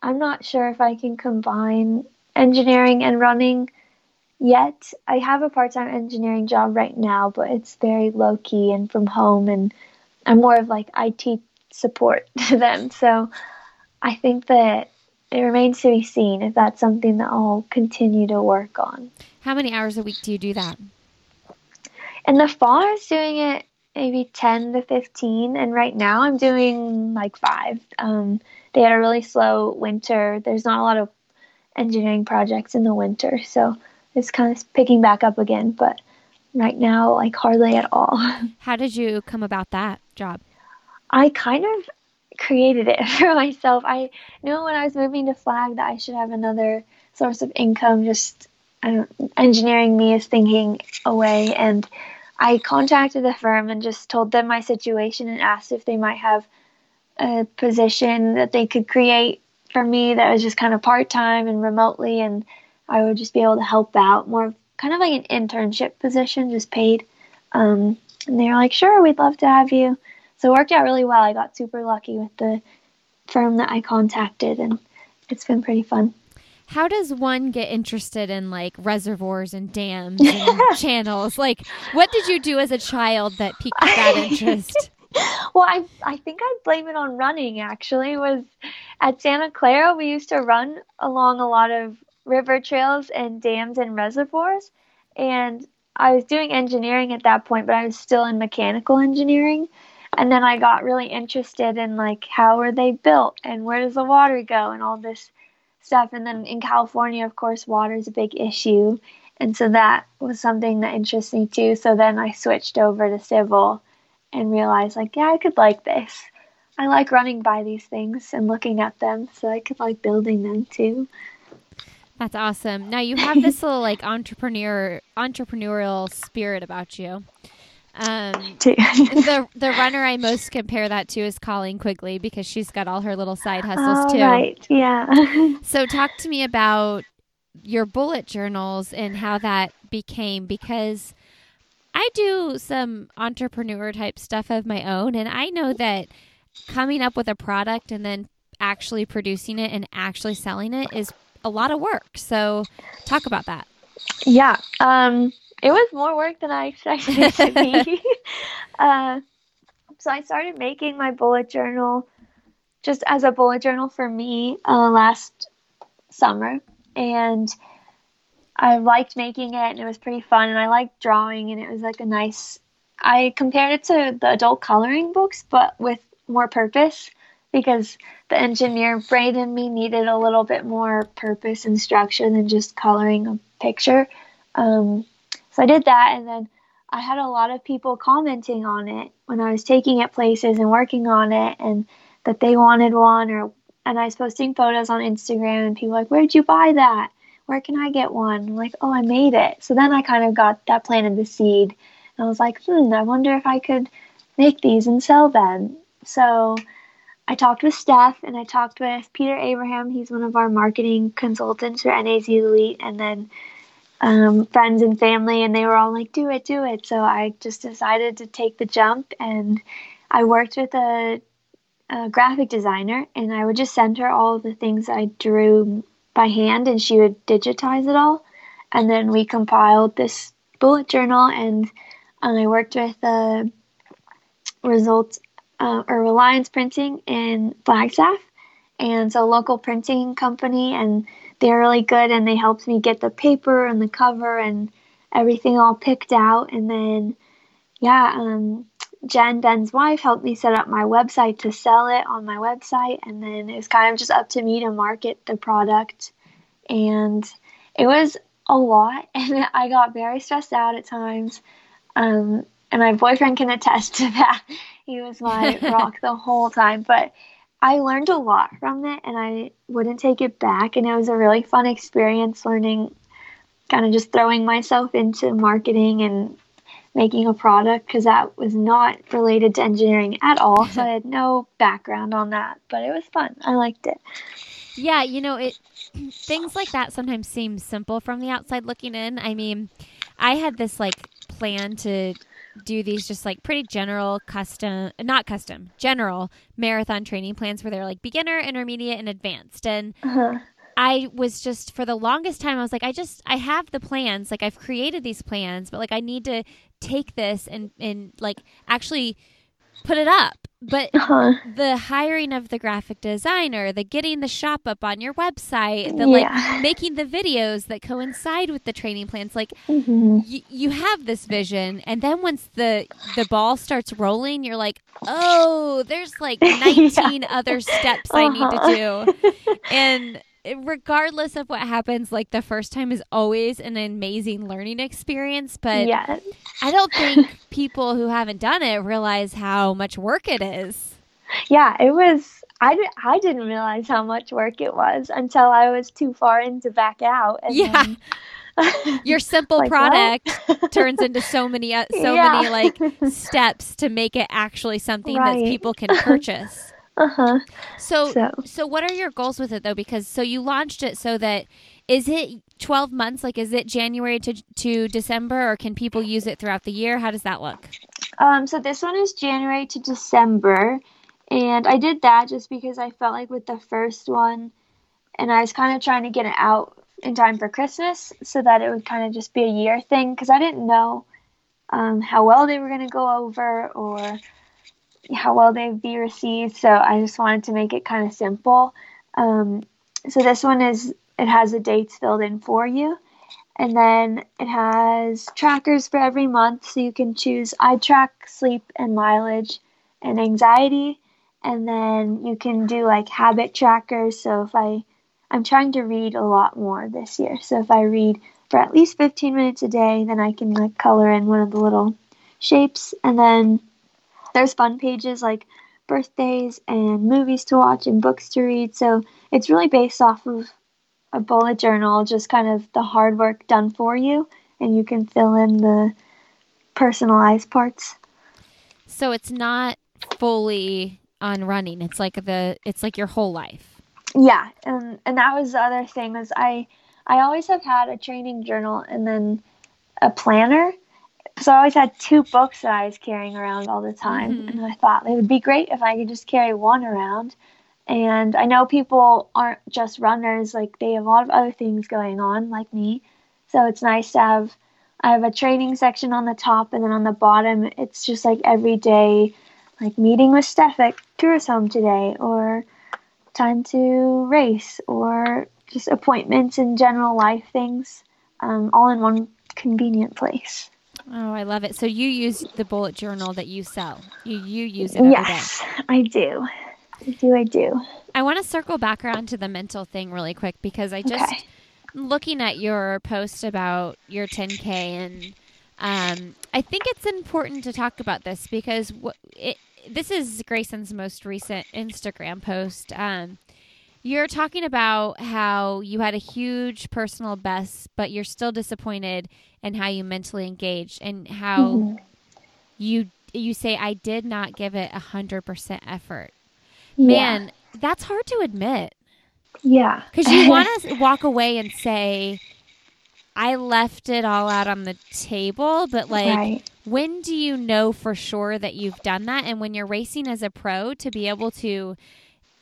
I'm not sure if I can combine engineering and running yet. I have a part-time engineering job right now, but it's very low-key and from home, and I'm more of, like, I T support to them. So I think that it remains to be seen if that's something that I'll continue to work on. How many hours a week do you do that? In the fall, I was doing it maybe ten to fifteen, and right now I'm doing, like, five. Um, they had a really slow winter. There's not a lot of engineering projects in the winter, so it's kind of picking back up again, but right now, like, hardly at all. How did you come about that job? I kind of created it for myself. I knew when I was moving to Flag that I should have another source of income. Just I don't, engineering me is thinking away, and I contacted the firm and just told them my situation and asked if they might have a position that they could create for me that was just kind of part-time and remotely, and I would just be able to help out, more kind of like an internship position, just paid. Um, and they were like, sure, we'd love to have you. So it worked out really well. I got super lucky with the firm that I contacted, and it's been pretty fun. How does one get interested in, like, reservoirs and dams and channels? Like, what did you do as a child that piqued that interest? Well, I I think I blame it on running, actually. Was at Santa Clara, we used to run along a lot of river trails and dams and reservoirs, and I was doing engineering at that point, but I was still in mechanical engineering. And then I got really interested in, like, how were they built and where does the water go and all this stuff. And then in California, of course, water is a big issue, and so that was something that interested me too. So then I switched over to civil and realized, like, yeah, I could like this. I like running by these things and looking at them, so I could like building them too. That's awesome. Now you have this little, like, entrepreneur entrepreneurial spirit about you. Um, the the runner I most compare that to is Colleen Quigley, because she's got all her little side hustles too. Right. Yeah. So talk to me about your bullet journals and how that became, because I do some entrepreneur type stuff of my own, and I know that coming up with a product and then actually producing it and actually selling it is a lot of work. So talk about that. Yeah. Um, it was more work than I expected it to be. uh, so I started making my bullet journal just as a bullet journal for me uh, last summer. And I liked making it, and it was pretty fun. And I liked drawing, and it was like a nice, I compared it to the adult coloring books, but with more purpose, because the engineer brain in me needed a little bit more purpose and structure than just coloring a picture. Um, so I did that, and then I had a lot of people commenting on it when I was taking it places and working on it, and that they wanted one, or and I was posting photos on Instagram, and people were like, where'd you buy that? Where can I get one? I'm like, oh, I made it. So then I kind of got that, planted the seed. And I was like, hmm, I wonder if I could make these and sell them. So I talked with Steph, and I talked with Peter Abraham. He's one of our marketing consultants for N A Z Elite, and then um, friends and family, and they were all like, do it, do it. So I just decided to take the jump, and I worked with a, a graphic designer, and I would just send her all the things I drew by hand, and she would digitize it all. And then we compiled this bullet journal, and um, I worked with the uh, results uh, or Reliance Printing in Flagstaff, and so local printing company, and they're really good, and they helped me get the paper and the cover and everything all picked out. And then yeah um Jen, Ben's wife, helped me set up my website to sell it on my website, and then it was kind of just up to me to market the product. And it was a lot, and I got very stressed out at times, um, and my boyfriend can attest to that. He was my rock the whole time, but I learned a lot from it, and I wouldn't take it back, and it was a really fun experience learning, kind of just throwing myself into marketing and making a product, because that was not related to engineering at all. So I had no background on that, but it was fun. I liked it. Yeah, you know, it things like that sometimes seem simple from the outside looking in. I mean, I had this like plan to do these just like pretty general custom, not custom, general marathon training plans where they're like beginner, intermediate, and advanced. And uh-huh. I was just, for the longest time, I was like, I just, I have the plans, like I've created these plans, but like I need to take this and, and like actually put it up. But uh-huh. the hiring of the graphic designer, the getting the shop up on your website, the yeah. like making the videos that coincide with the training plans, like mm-hmm. y- you have this vision. And then once the, the ball starts rolling, you're like, oh, there's like nineteen yeah. other steps uh-huh. I need to do. And regardless of what happens, like the first time is always an amazing learning experience, but yes. I don't think people who haven't done it realize how much work it is. Yeah, it was, I, I didn't realize how much work it was until I was too far in to back out. And yeah. Then, your simple like, product turns into so many, so yeah. many like steps to make it actually something right. that people can purchase. Uh-huh. So, so so what are your goals with it, though? Because so you launched it, so that is it twelve months? Like, is it January to to December, or can people use it throughout the year? How does that look? Um, so this one is January to December. And I did that just because I felt like with the first one, and I was kind of trying to get it out in time for Christmas so that it would kind of just be a year thing, because I didn't know um, how well they were going to go over or how well they'd be received, so I just wanted to make it kind of simple. Um, so this one is, it has the dates filled in for you, and then it has trackers for every month, so you can choose eye track, sleep, and mileage, and anxiety, and then you can do like habit trackers. So if I, I'm trying to read a lot more this year, so if I read for at least fifteen minutes a day, then I can like color in one of the little shapes. And then there's fun pages like birthdays and movies to watch and books to read. So it's really based off of a bullet journal, just kind of the hard work done for you. And you can fill in the personalized parts. So it's not fully on running. It's like the it's like your whole life. Yeah. And, and that was the other thing, was I, I always have had a training journal and then a planner. So I always had two books that I was carrying around all the time. Mm-hmm. And I thought it would be great if I could just carry one around. And I know people aren't just runners. Like, they have a lot of other things going on, like me. So it's nice to have, I have a training section on the top, and then on the bottom, it's just like every day, like meeting with Steph at Tourist Home today, or time to race, or just appointments and general life things, um, all in one convenient place. Oh, I love it. So you use the bullet journal that you sell. You you use it every yes, day. Yes, I do. I do, I do. I want to circle back around to the mental thing really quick, because I just, okay. looking at your post about your ten K, and Um, I think it's important to talk about this because wh- it, this is Grayson's most recent Instagram post. Um, you're talking about how you had a huge personal best, but you're still disappointed in how you mentally engaged and how mm-hmm. you you say, I did not give it one hundred percent effort. Yeah. Man, that's hard to admit. Yeah. Because you want to walk away and say, I left it all out on the table, but like, right. when do you know for sure that you've done that? And when you're racing as a pro, to be able to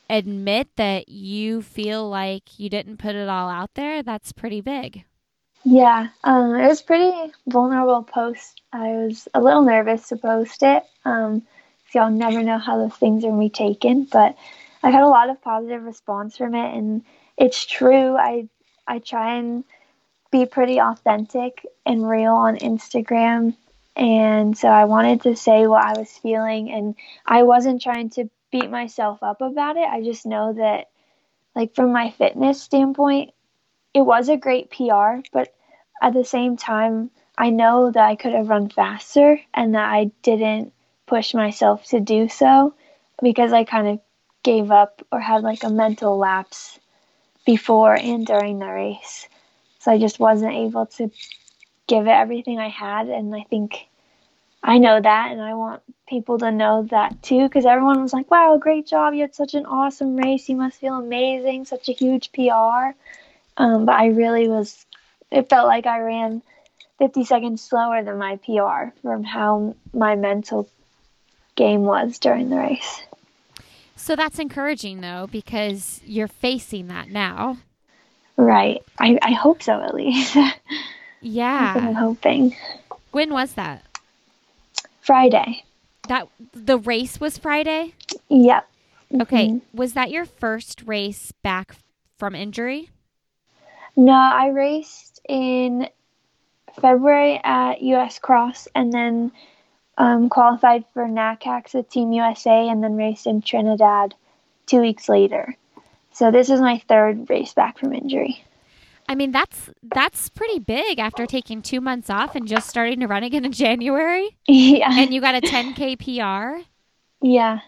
admit that you feel like you didn't put it all out there, that's pretty big. Yeah, um, it was pretty vulnerable post. I was a little nervous to post it. Um, so y'all never know how those things are going to be taken, but I got a lot of positive response from it, and it's true. I I try and be pretty authentic and real on Instagram, and so I wanted to say what I was feeling, and I wasn't trying to beat myself up about it. I just know that, like, from my fitness standpoint, it was a great P R, but at the same time, I know that I could have run faster and that I didn't push myself to do so because I kind of gave up or had like a mental lapse before and during the race. So I just wasn't able to give it everything I had. And I think I know that, and I want people to know that too, because everyone was like, wow, great job. You had such an awesome race. You must feel amazing. Such a huge P R. Um, but I really was, it felt like I ran fifty seconds slower than my P R from how my mental game was during the race. So that's encouraging, though, because you're facing that now. Right. I, I hope so, at least. Yeah. I'm hoping. When was that? Friday. That the race was Friday? Yep. Okay. Mm-hmm. Was that your first race back from injury? No, I raced in February at U S Cross, and then um, qualified for N A C A C with Team U S A, and then raced in Trinidad two weeks later. So this is my third race back from injury. I mean, that's that's pretty big after taking two months off and just starting to run again in January. Yeah. And you got a ten K P R? Yeah.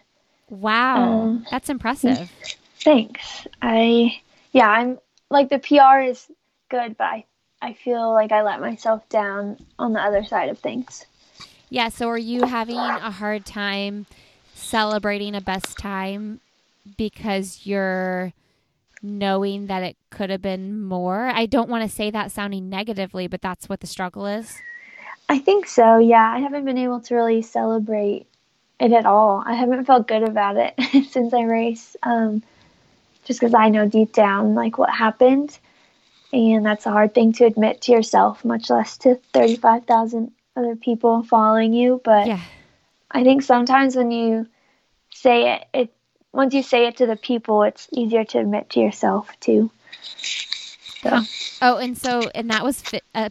Wow. Um, that's impressive. Thanks. I yeah, I'm like the P R is good, but I, I feel like I let myself down on the other side of things. Yeah, so are you having a hard time celebrating a best time because you're knowing that it could have been more? I don't want to say that sounding negatively, but that's what the struggle is. I think so, yeah. I haven't been able to really celebrate it at all. I haven't felt good about it since I raced, um, just because I know deep down, like, what happened. And that's a hard thing to admit to yourself, much less to thirty-five thousand other people following you. But yeah. I think sometimes when you say it, it, once you say it to the people, it's easier to admit to yourself too. So. Oh. oh, and so, and that was fi- a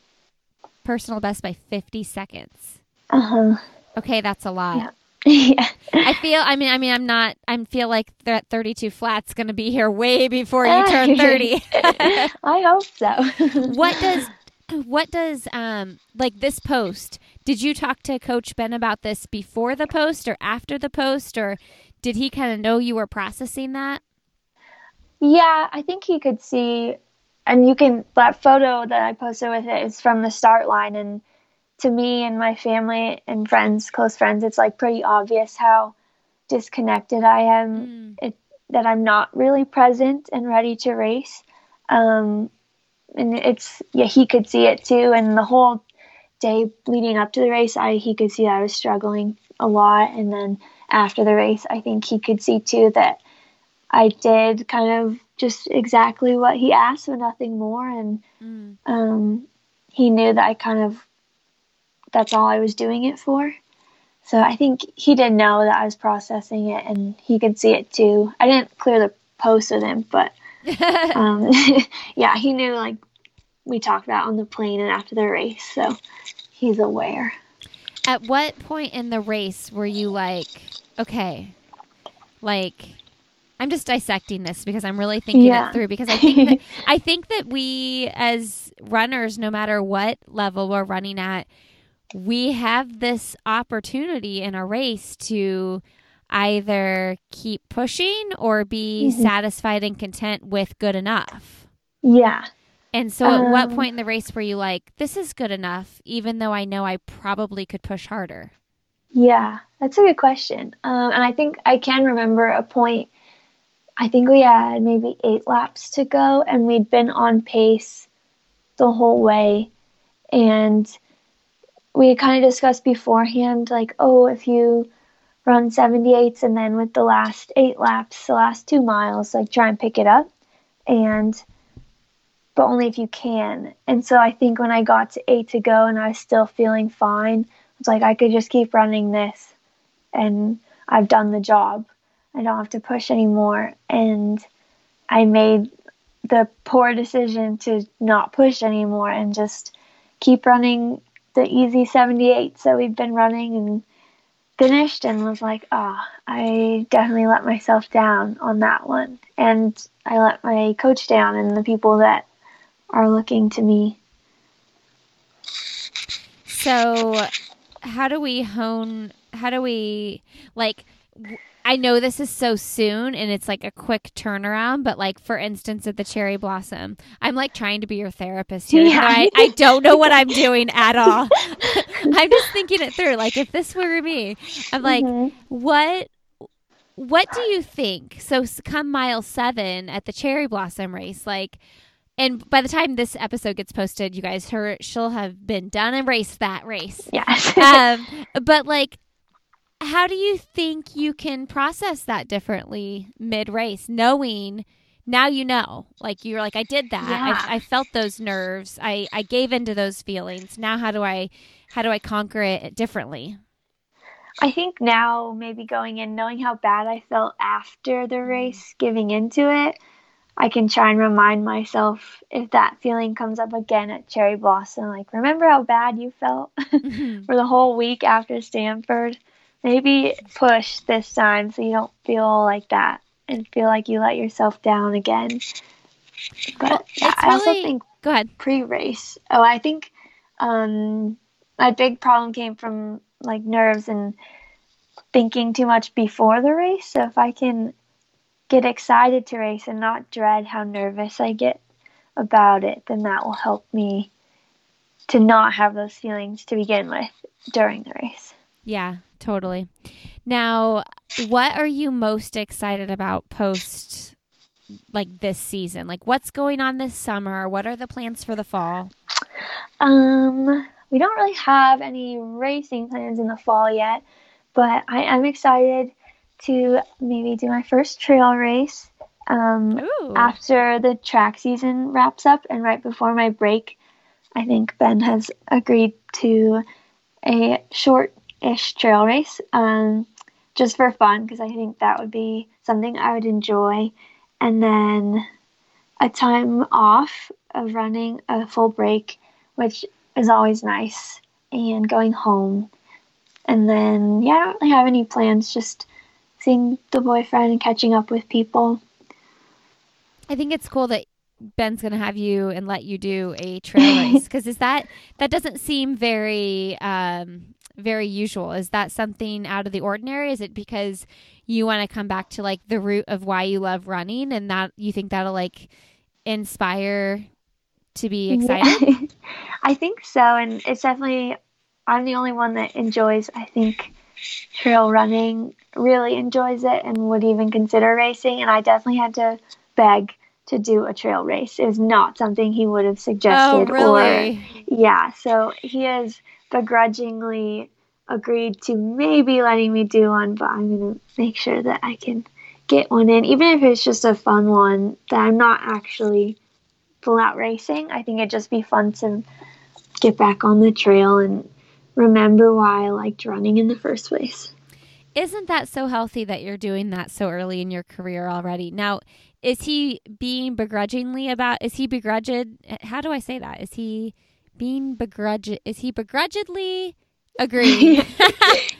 personal best by fifty seconds. Uh-huh. Okay. That's a lot. Yeah. Yeah. I feel, I mean, I mean, I'm not, I feel like that thirty-two flat's going to be here way before you turn thirty. I hope so. What does, what does, um, like this post, did you talk to Coach Ben about this before the post or after the post, or did he kind of know you were processing that? Yeah, I think he could see, and you can, that photo that I posted with it is from the start line, and to me and my family and friends, close friends, it's like pretty obvious how disconnected I am, mm. it, that I'm not really present and ready to race. Um, and it's, yeah, he could see it too. And the whole day leading up to the race, I, he could see that I was struggling a lot. And then after the race, I think he could see too that I did kind of just exactly what he asked, but nothing more. And mm. um, he knew that I kind of, that's all I was doing it for. So I think he didn't know that I was processing it, and he could see it too. I didn't clear the post with him, but um, yeah, he knew, like we talked about on the plane and after the race. So he's aware. At what point in the race were you like, okay, like I'm just dissecting this because I'm really thinking yeah. it through, because I think that, I think that we as runners, no matter what level we're running at, we have this opportunity in a race to either keep pushing or be mm-hmm. satisfied and content with good enough. Yeah. And so at um, what point in the race were you like, this is good enough, even though I know I probably could push harder? Yeah, that's a good question. Um, and I think I can remember a point, I think we had maybe eight laps to go and we'd been on pace the whole way. And we kind of discussed beforehand, like, oh, if you run seventy-eights and then with the last eight laps, the last two miles, like try and pick it up. And but only if you can. And so I think when I got to eight to go and I was still feeling fine, it's like I could just keep running this and I've done the job. I don't have to push anymore. And I made the poor decision to not push anymore and just keep running the easy seventy-eight. So we've been running and finished and was like, oh, I definitely let myself down on that one. And I let my coach down and the people that are looking to me. So how do we hone, how do we, like, I know this is so soon and it's like a quick turnaround, but like, for instance, at the Cherry Blossom, I'm like trying to be your therapist here. Yeah. I, I don't know what I'm doing at all. I'm just thinking it through. Like, if this were me, I'm like, mm-hmm. what, what do you think? So come mile seven at the Cherry Blossom race, like, and by the time this episode gets posted, you guys, her, she'll have been done and raced that race. Yeah. um, but like, how do you think you can process that differently mid-race, knowing now you know, like you're like, I did that. Yeah. I, I felt those nerves. I, I gave into those feelings. Now how do I how do I conquer it differently? I think now maybe going in, knowing how bad I felt after the race, giving into it, I can try and remind myself if that feeling comes up again at Cherry Blossom, like remember how bad you felt mm-hmm. for the whole week after Stanford? Maybe push this time so you don't feel like that and feel like you let yourself down again. But well, yeah, I really... also think go ahead. Pre-race. Oh, I think um, my big problem came from like nerves and thinking too much before the race. So if I can get excited to race and not dread how nervous I get about it, then that will help me to not have those feelings to begin with during the race. Yeah, totally. Now, what are you most excited about post like this season? Like what's going on this summer? What are the plans for the fall? Um, we don't really have any racing plans in the fall yet, but I am excited to maybe do my first trail race um, after the track season wraps up and right before my break. I think Ben has agreed to a short ish trail race um just for fun because I think that would be something I would enjoy, and then a time off of running a full break, which is always nice, and going home. And then yeah, I don't really have any plans, just seeing the boyfriend and catching up with people. I think it's cool that Ben's going to have you and let you do a trail race because is that that doesn't seem very um very usual. Is that something out of the ordinary? Is it because you want to come back to like the root of why you love running and that you think that'll like inspire to be excited? Yeah. I think so. And it's definitely, I'm the only one that enjoys, I think, trail running, really enjoys it and would even consider racing. And I definitely had to beg to do a trail race. Is not something he would have suggested. Oh, really? Or, yeah. So he is begrudgingly agreed to maybe letting me do one, but I'm going to make sure that I can get one in, even if it's just a fun one that I'm not actually full out racing. I think it'd just be fun to get back on the trail and remember why I liked running in the first place. Isn't that so healthy that you're doing that so early in your career already? Now, is he being begrudgingly about, is he begrudged? How do I say that? Is he... Being begrudged, is he begrudgingly agreeing?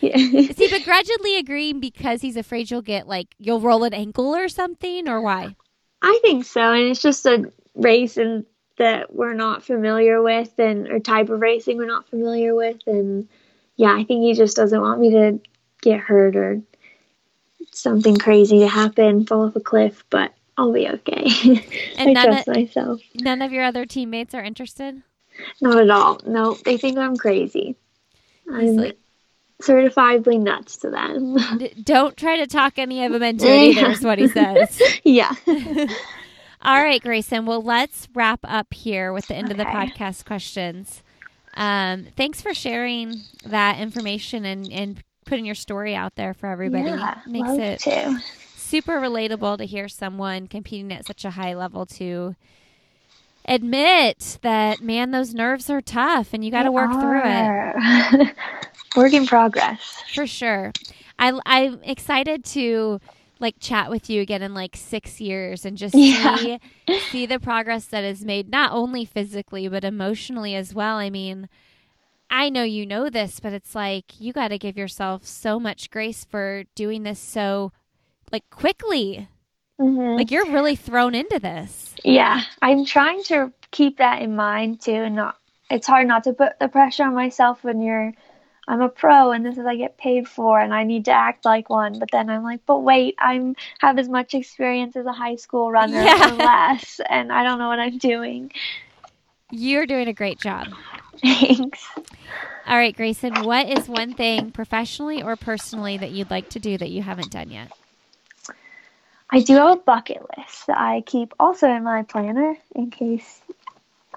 Yeah. Is he begrudgingly agreeing because he's afraid you'll get like, you'll roll an ankle or something, or why? I think so. And it's just a race and that we're not familiar with, and or type of racing we're not familiar with. And yeah, I think he just doesn't want me to get hurt or something crazy to happen, fall off a cliff, but I'll be okay. And I none trust of, myself. None of your other teammates are interested? Not at all. No, they think I'm crazy. I'm like certifiably nuts to them. Don't try to talk any of them into it either, is what he says. Yeah. All right, Grayson. Well, let's wrap up here with the end okay. of the podcast questions. Um, thanks for sharing that information and, and putting your story out there for everybody. Yeah, makes love it to. Super relatable to hear someone competing at such a high level to admit that, man, those nerves are tough and you got to work are. through it. Work in progress. For sure. I, I'm excited to like chat with you again in like six years and just yeah. see, see the progress that is made, not only physically, but emotionally as well. I mean, I know you know this, but it's like, you got to give yourself so much grace for doing this so like quickly. Mm-hmm. Like you're really thrown into this. Yeah. I'm trying to keep that in mind too. And not, it's hard not to put the pressure on myself when you're, I'm a pro and this is I get paid for and I need to act like one. But then I'm like, but wait, I'm have as much experience as a high school runner yeah. or less, and I don't know what I'm doing. You're doing a great job. Thanks. All right, Grayson, what is one thing professionally or personally that you'd like to do that you haven't done yet? I do have a bucket list that I keep also in my planner in case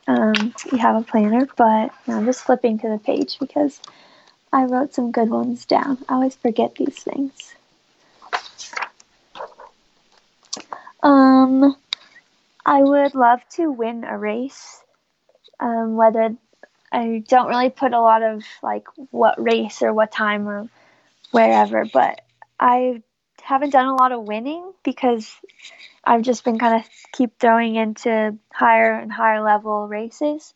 um, you have a planner, but no, I'm just flipping to the page because I wrote some good ones down. I always forget these things. Um, I would love to win a race. Um, whether I don't really put a lot of like what race or what time or wherever, but I haven't done a lot of winning because I've just been kind of keep throwing into higher and higher level races.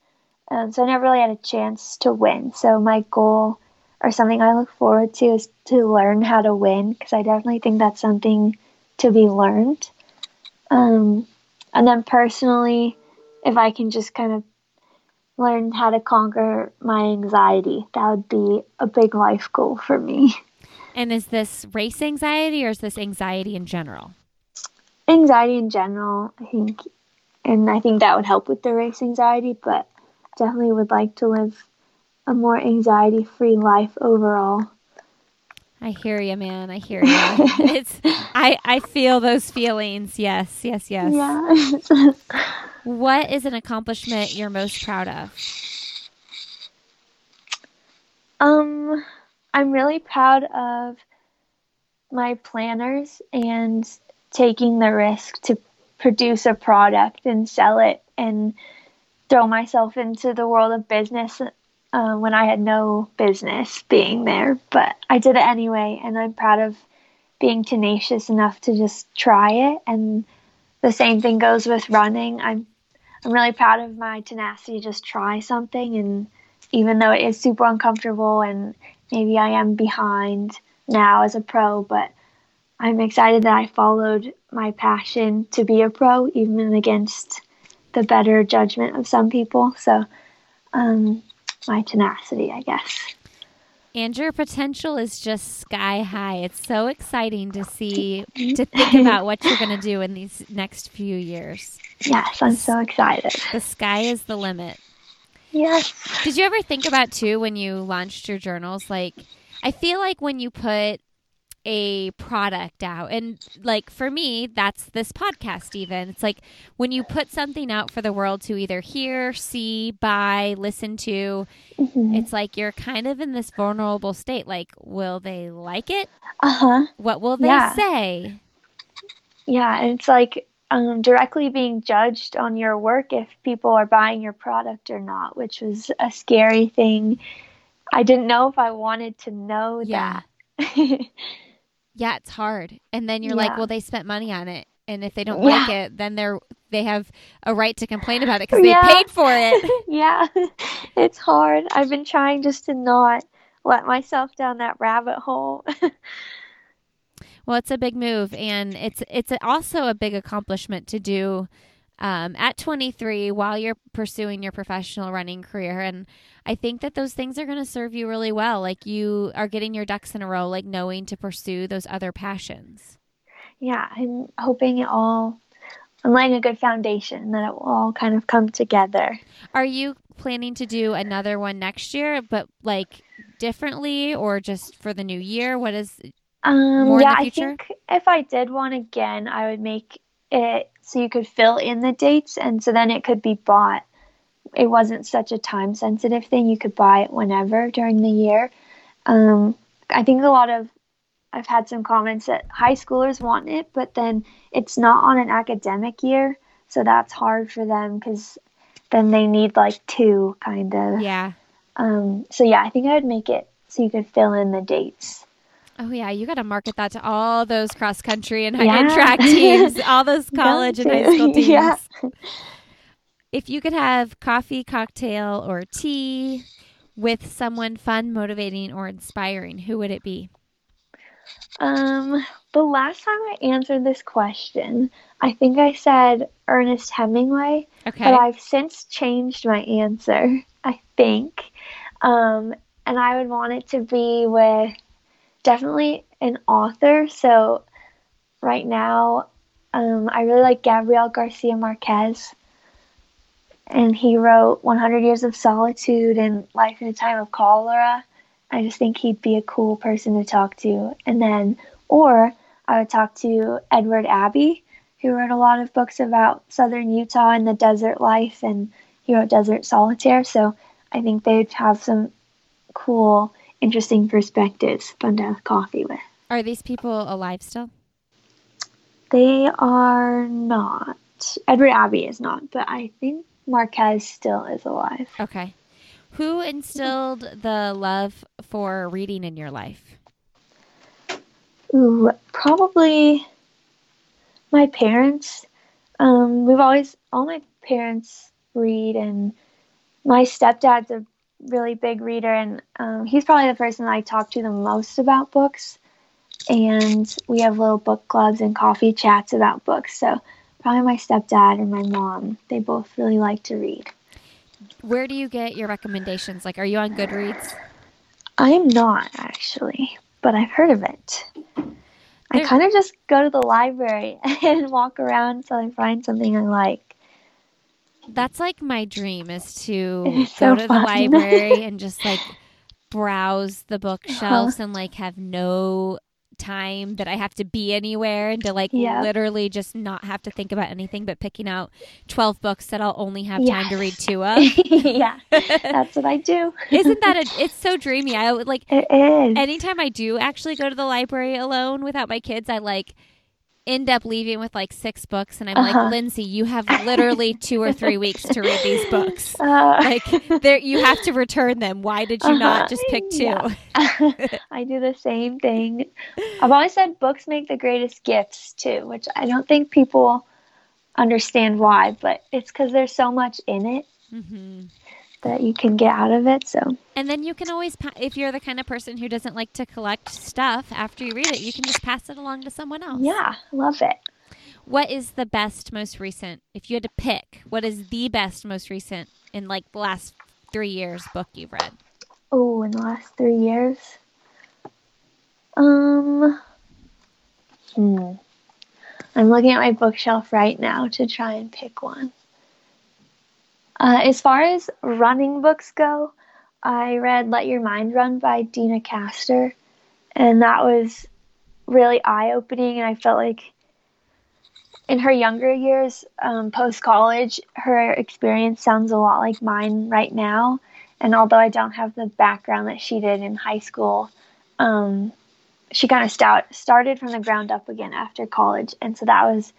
Um, so I never really had a chance to win. So my goal or something I look forward to is to learn how to win, because I definitely think that's something to be learned. Um, and then personally, if I can just kind of learn how to conquer my anxiety, that would be a big life goal for me. And is this race anxiety or is this anxiety in general? Anxiety in general, I think. And I think that would help with the race anxiety, but definitely would like to live a more anxiety-free life overall. I hear you, man. I hear you. It's I, I feel those feelings. Yes, yes, yes. Yeah. What is an accomplishment you're most proud of? Um, I'm really proud of my planners and taking the risk to produce a product and sell it and throw myself into the world of business Uh, when I had no business being there, but I did it anyway, and I'm proud of being tenacious enough to just try it. And the same thing goes with running. I'm I'm really proud of my tenacity to just try something, and even though it is super uncomfortable and maybe I am behind now as a pro, but I'm excited that I followed my passion to be a pro, even against the better judgment of some people. So um my tenacity, I guess. And your potential is just sky high. It's so exciting to see, to think about what you're going to do in these next few years. Yes, I'm so excited. The sky is the limit. Yes. Did you ever think about, too, when you launched your journals, like, I feel like when you put a product out, and like for me, that's this podcast even. It's like when you put something out for the world to either hear, see, buy, listen to, mm-hmm. it's like you're kind of in this vulnerable state. Like, will they like it? Uh-huh. What will they yeah. say? Yeah, and it's like um, directly being judged on your work if people are buying your product or not, which was a scary thing. I didn't know if I wanted to know yeah. that. Yeah, it's hard. And then you're yeah. like, well, they spent money on it. And if they don't yeah. like it, then they're they have a right to complain about it because they yeah. paid for it. Yeah, it's hard. I've been trying just to not let myself down that rabbit hole. Well, it's a big move. And it's it's also a big accomplishment to do um, at twenty-three while you're pursuing your professional running career. And I think that those things are going to serve you really well. Like, you are getting your ducks in a row, like knowing to pursue those other passions. Yeah, I'm hoping it all, I'm laying a good foundation that it will all kind of come together. Are you planning to do another one next year, but like differently, or just for the new year? What is um, more yeah, in the future? I think if I did one again, I would make it so you could fill in the dates, and so then it could be bought. It wasn't such a time sensitive thing. You could buy it whenever during the year. Um, I think a lot of I've had some comments that high schoolers want it, but then it's not on an academic year. So that's hard for them because then they need like two kind of. Yeah. Um, so yeah, I think I would make it so you could fill in the dates. Oh yeah. You got to market that to all those cross country and, yeah. and track teams, all those college and high school teams. Yeah. If you could have coffee, cocktail, or tea with someone fun, motivating, or inspiring, who would it be? Um, the last time I answered this question, I think I said Ernest Hemingway, okay. But I've since changed my answer, I think. Um, and I would want it to be with definitely an author. So right now, um, I really like Gabriel García Márquez, and he wrote one hundred years of Solitude and Life in a Time of Cholera. I just think he'd be a cool person to talk to. And then, or I would talk to Edward Abbey, who wrote a lot of books about southern Utah and the desert life, and he wrote Desert Solitaire. So I think they'd have some cool, interesting perspectives, fun to have coffee with. Are these people alive still? They are not. Edward Abbey is not, but I think Marquez still is alive. Okay. Who instilled the love for reading in your life? Ooh, probably my parents. Um, we've always, all my parents read, and my stepdad's a really big reader, and um, he's probably the person I talk to the most about books. And we have little book clubs and coffee chats about books. So probably my stepdad and my mom, they both really like to read. Where do you get your recommendations? Like, are you on Goodreads? I'm not, actually, but I've heard of it. There... I kind of just go to the library and walk around until I find something I like. That's like my dream, is to so go to fun. the library and just like browse the bookshelves and like have no time that I have to be anywhere, and to like yeah. literally just not have to think about anything but picking out twelve books that I'll only have yes. time to read two of. Yeah, that's what I do. Isn't that a, it's so dreamy. I would like, it is. Anytime I do actually go to the library alone without my kids, I like end up leaving with like six books, and I'm uh-huh. like, Lindsay, you have literally two or three weeks to read these books. Uh, like, there, you have to return them. Why did you uh-huh. not just pick two? Yeah. I do the same thing. I've always said books make the greatest gifts too, which I don't think people understand why, but it's because there's so much in it mm-hmm. that you can get out of it. So, and then you can always, pa- if you're the kind of person who doesn't like to collect stuff after you read it, you can just pass it along to someone else. Yeah, love it. What is the best, most recent, if you had to pick, what is the best, most recent in like the last three years book you've read? Oh, in the last three years? Um, hmm. I'm looking at my bookshelf right now to try and pick one. Uh, as far as running books go, I read Let Your Mind Run by Dina Castor, and that was really eye-opening, and I felt like in her younger years, um, post-college, her experience sounds a lot like mine right now, and although I don't have the background that she did in high school, um, she kind of stout- started from the ground up again after college, and so that was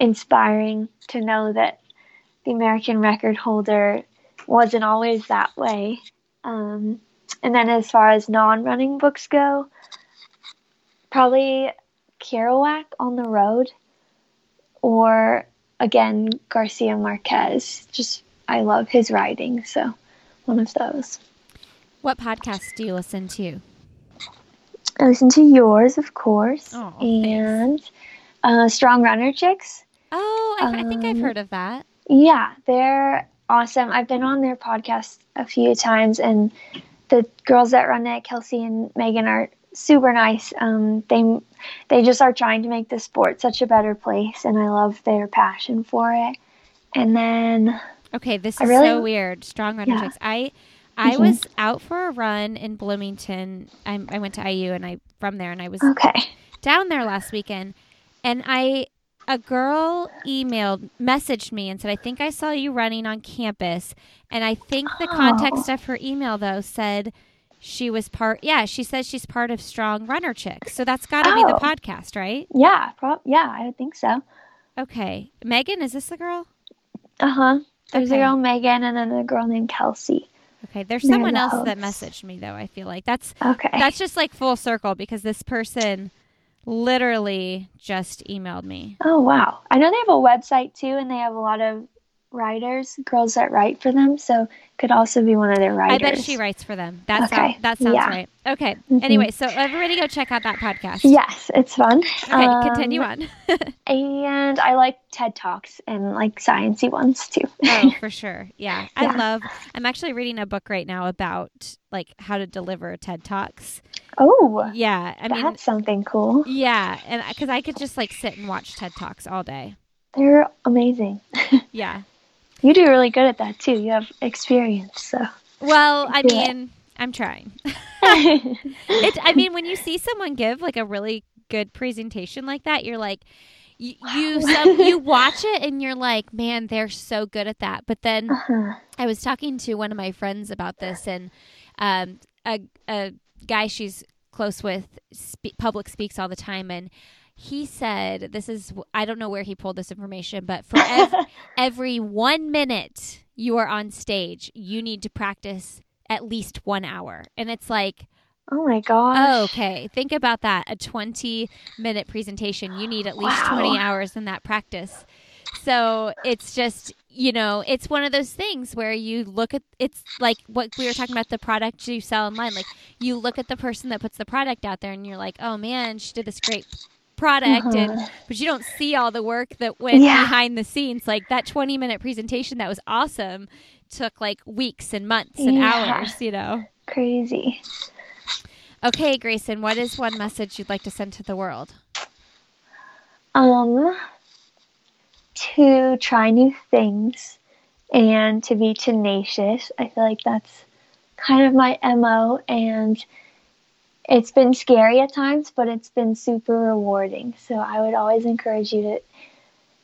inspiring to know that the American record holder wasn't always that way. Um, and then as far as non-running books go, probably Kerouac, On the Road, or again, Garcia Marquez. Just, I love his writing, so one of those. What podcasts do you listen to? I listen to yours, of course, oh, and uh, Strong Runner Chicks. Oh, I've, um, I think I've heard of that. Yeah, they're awesome. I've been on their podcast a few times, and the girls that run it, Kelsey and Megan, are super nice. Um, they they just are trying to make the sport such a better place, and I love their passion for it. And then, okay, this is really, so weird. Strong Runner Chicks. Yeah. I I mm-hmm. was out for a run in Bloomington. I, I went to I U, and I from there, and I was okay. down there last weekend, and I a girl emailed messaged me and said, "I think I saw you running on campus." And I think the oh. context of her email though said she was part. Yeah, she says she's part of Strong Runner Chicks. So that's got to oh. be the podcast, right? Yeah, prob- yeah, I would think so. Okay, Megan, is this the girl? Uh huh. There's okay. a girl, Megan, and then a girl named Kelsey. Okay, there's They're someone the else hosts. that messaged me though. I feel like that's okay. That's just like full circle because this person literally just emailed me. Oh wow! I know they have a website too, and they have a lot of writers, girls that write for them. So could also be one of their writers. I bet she writes for them. That okay. sounds, that sounds yeah. right. Okay. Mm-hmm. Anyway, so everybody go check out that podcast. Yes, it's fun. Okay, um, continue on. And I like TED Talks and like sciencey ones too. Oh, for sure. Yeah. yeah, I love. I'm actually reading a book right now about like how to deliver TED Talks. Oh, yeah. I that's mean, something cool. Yeah, and because I could just like sit and watch TED Talks all day. They're amazing. Yeah. You do really good at that, too. You have experience, so. Well, I yeah. mean, I'm trying. it, I mean, when you see someone give, like, a really good presentation like that, you're like, you wow. you, some, you watch it and you're like, man, they're so good at that. But then uh-huh. I was talking to one of my friends about this, and um, a, a guy she's close with spe- public speaks all the time, and he said, this is, I don't know where he pulled this information, but for ev- every one minute you are on stage, you need to practice at least one hour. And it's like, oh my gosh. Okay. Think about that. A twenty minute presentation. You need at least wow. twenty hours in that practice. So it's just, you know, it's one of those things where you look at, it's like what we were talking about, the product you sell online. Like you look at the person that puts the product out there and you're like, oh man, she did this great product uh-huh. and but you don't see all the work that went yeah. behind the scenes. Like that twenty minute presentation that was awesome took like weeks and months and yeah. hours, you know. Crazy. Okay, Grayson, what is one message you'd like to send to the world? Um to try new things and to be tenacious. I feel like that's kind of my M O, and it's been scary at times, but it's been super rewarding. So I would always encourage you to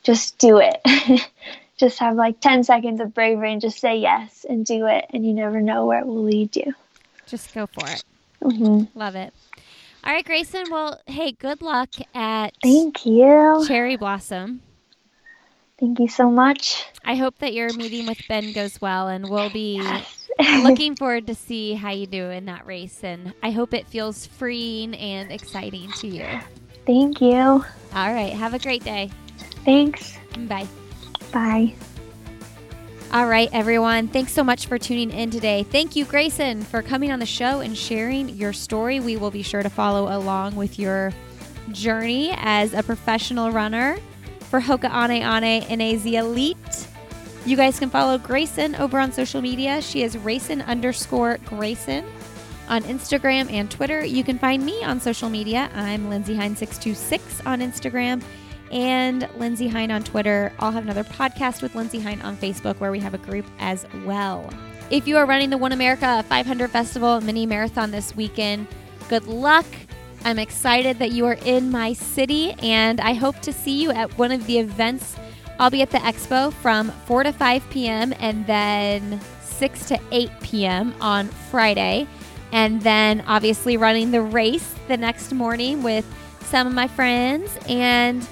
just do it. Just have like ten seconds of bravery and just say yes and do it. And you never know where it will lead you. Just go for it. Mm-hmm. Love it. All right, Grayson. Well, hey, good luck at Thank you. Cherry Blossom. Thank you so much. I hope that your meeting with Ben goes well, and we'll be... Yes. Looking forward to see how you do in that race, and I hope it feels freeing and exciting to you. Thank you. All right. Have a great day. Thanks. Bye. Bye. All right, everyone. Thanks so much for tuning in today. Thank you, Grayson, for coming on the show and sharing your story. We will be sure to follow along with your journey as a professional runner for Hoka One One N A Z Elite. You guys can follow Grayson over on social media. She is Rayson underscore Grayson on Instagram and Twitter. You can find me on social media. I'm Lindsay Hein six two six on Instagram and Lindsay Hein on Twitter. I'll have another podcast with Lindsay Hein on Facebook where we have a group as well. If you are running the One America five hundred Festival Mini Marathon this weekend, good luck. I'm excited that you are in my city, and I hope to see you at one of the events. I'll be at the expo from four to five p.m. and then six to eight p.m. on Friday. And then obviously running the race the next morning with some of my friends. And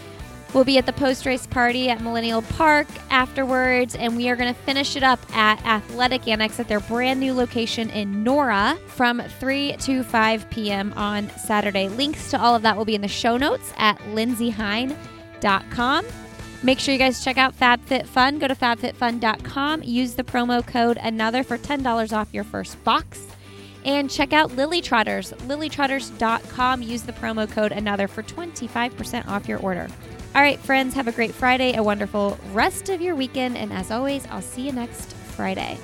we'll be at the post-race party at Millennial Park afterwards. And we are going to finish it up at Athletic Annex at their brand new location in Nora from three to five p.m. on Saturday. Links to all of that will be in the show notes at lindsay hein dot com. Make sure you guys check out FabFitFun. Go to fab fit fun dot com. Use the promo code ANOTHER for ten dollars off your first box. And check out Lily Trotters, lily trotters dot com. Use the promo code ANOTHER for twenty-five percent off your order. All right, friends, have a great Friday, a wonderful rest of your weekend, and as always, I'll see you next Friday.